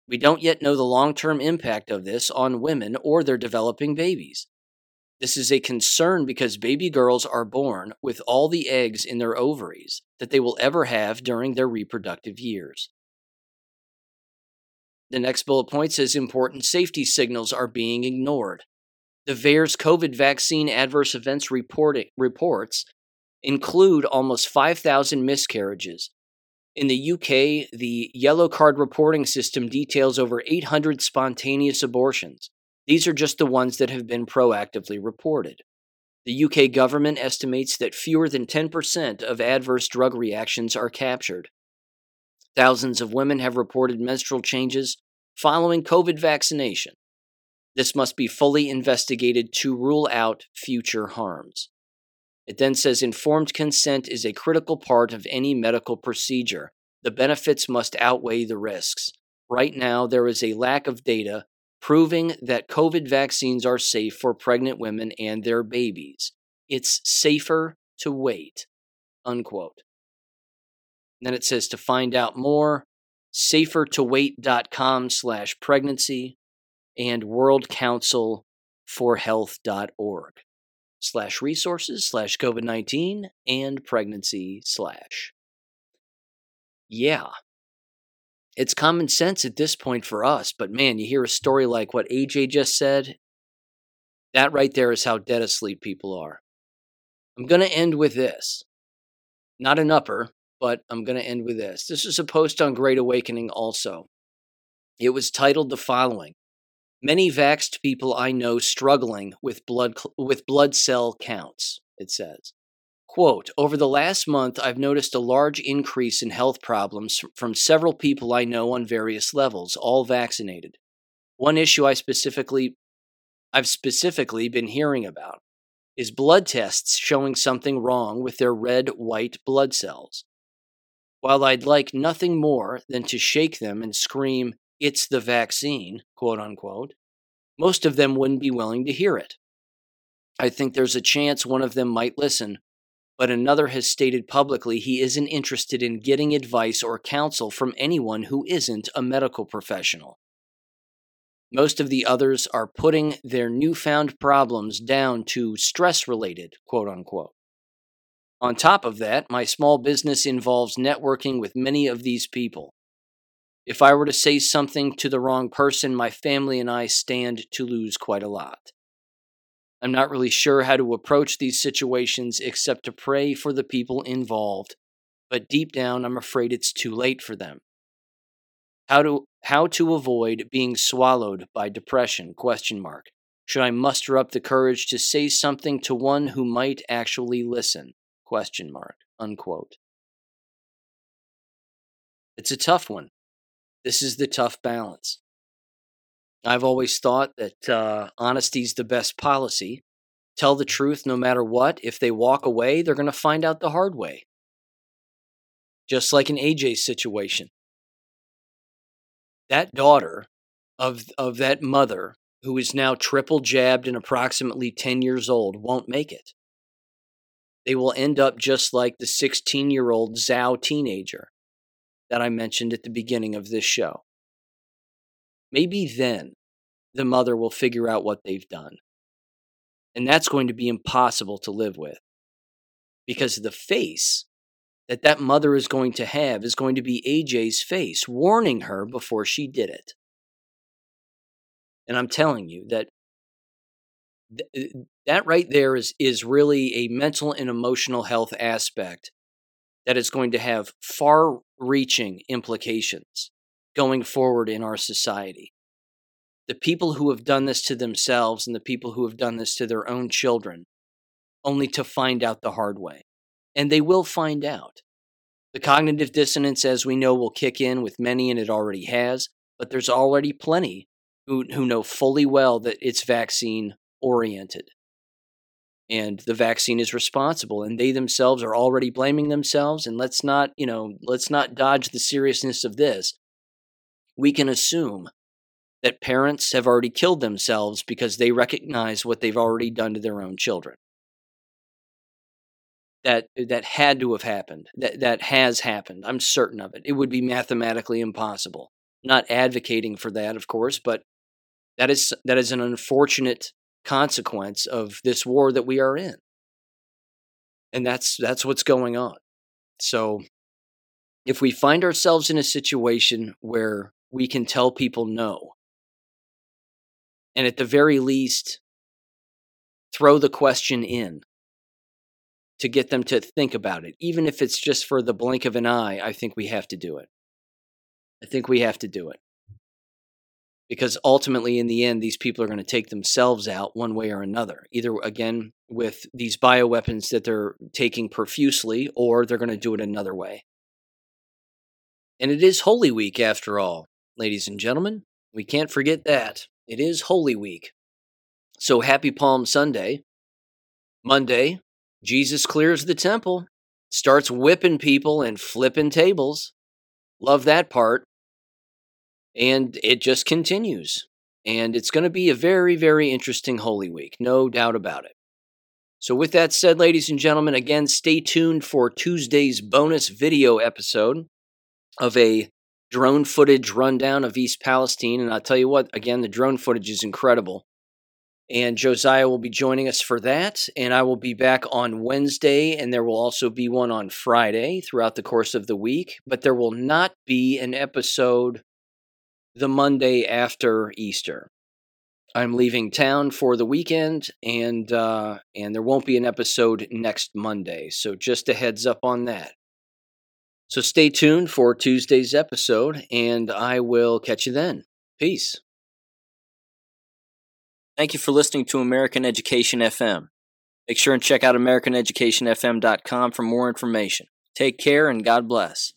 We don't yet know the long-term impact of this on women or their developing babies. This is a concern because baby girls are born with all the eggs in their ovaries that they will ever have during their reproductive years. The next bullet point says important safety signals are being ignored. The V A E R's COVID vaccine adverse events reporting, reports include almost five thousand miscarriages. In the U K, the yellow card reporting system details over eight hundred spontaneous abortions. These are just the ones that have been proactively reported. The U K government estimates that fewer than ten percent of adverse drug reactions are captured. Thousands of women have reported menstrual changes following COVID vaccination. This must be fully investigated to rule out future harms. It then says informed consent is a critical part of any medical procedure. The benefits must outweigh the risks. Right now, there is a lack of data proving that COVID vaccines are safe for pregnant women and their babies. It's safer to wait, unquote. And then it says to find out more, safertowait.com slash pregnancy and worldcouncilforhealth.org slash resources slash COVID nineteen and pregnancy slash. Yeah. It's common sense at this point for us, but man, you hear a story like what A J just said. That right there is how dead asleep people are. I'm going to end with this. Not an upper, but I'm going to end with this. This is a post on Great Awakening also. It was titled the following, Many vaxxed people I know struggling with blood cl- with blood cell counts, it says. Quote, over the last month, I've noticed a large increase in health problems from several people I know on various levels, all vaccinated. One issue I specifically, I've specifically been hearing about is blood tests showing something wrong with their red, white blood cells. While I'd like nothing more than to shake them and scream, it's the vaccine, quote unquote, most of them wouldn't be willing to hear it. I think there's a chance one of them might listen, but another has stated publicly he isn't interested in getting advice or counsel from anyone who isn't a medical professional. Most of the others are putting their newfound problems down to stress-related, quote-unquote. On top of that, my small business involves networking with many of these people. If I were to say something to the wrong person, my family and I stand to lose quite a lot. I'm not really sure how to approach these situations except to pray for the people involved, but deep down I'm afraid it's too late for them. How to how to avoid being swallowed by depression, question mark. Should I muster up the courage to say something to one who might actually listen, question mark, unquote. It's a tough one. This is the tough balance. I've always thought that uh, honesty's the best policy. Tell the truth no matter what. If they walk away, they're going to find out the hard way. Just like in A J's situation. That daughter of, of that mother, who is now triple jabbed and approximately ten years old, won't make it. They will end up just like the sixteen-year-old Zhao teenager that I mentioned at the beginning of this show. Maybe then the mother will figure out what they've done. And that's going to be impossible to live with, because the face that that mother is going to have is going to be A J's face, warning her before she did it. And I'm telling you that th- that right there is, is really a mental and emotional health aspect that is going to have far-reaching implications going forward in our society. The people who have done this to themselves and the people who have done this to their own children, only to find out the hard way. And they will find out. The cognitive dissonance, as we know, will kick in with many, and it already has, but there's already plenty who, who know fully well that it's vaccine-oriented. And the vaccine is responsible, and they themselves are already blaming themselves, and let's not, you know, let's not dodge the seriousness of this. We can assume that parents have already killed themselves because they recognize what they've already done to their own children. That that had to have happened. That that has happened. I'm certain of it. It would be mathematically impossible. Not advocating for that, of course, but that is that is an unfortunate consequence of this war that we are in. And that's that's what's going on. So if we find ourselves in a situation where we can tell people no, and at the very least, throw the question in to get them to think about it, even if it's just for the blink of an eye, I think we have to do it. I think we have to do it. Because ultimately, in the end, these people are going to take themselves out one way or another, either, again, with these bioweapons that they're taking profusely, or they're going to do it another way. And it is Holy Week, after all, ladies and gentlemen. We can't forget that. It is Holy Week. So happy Palm Sunday. Monday, Jesus clears the temple, starts whipping people and flipping tables. Love that part. And it just continues. And it's going to be a very, very interesting Holy Week, no doubt about it. So with that said, ladies and gentlemen, again, stay tuned for Tuesday's bonus video episode of a drone footage rundown of East Palestine. And I'll tell you what, again, the drone footage is incredible. And Josiah will be joining us for that, and I will be back on Wednesday, and there will also be one on Friday throughout the course of the week, but there will not be an episode the Monday after Easter. I'm leaving town for the weekend, and uh, and there won't be an episode next Monday, so just a heads up on that. So stay tuned for Tuesday's episode, and I will catch you then. Peace. Thank you for listening to American Education F M. Make sure and check out American Education F M dot com for more information. Take care and God bless.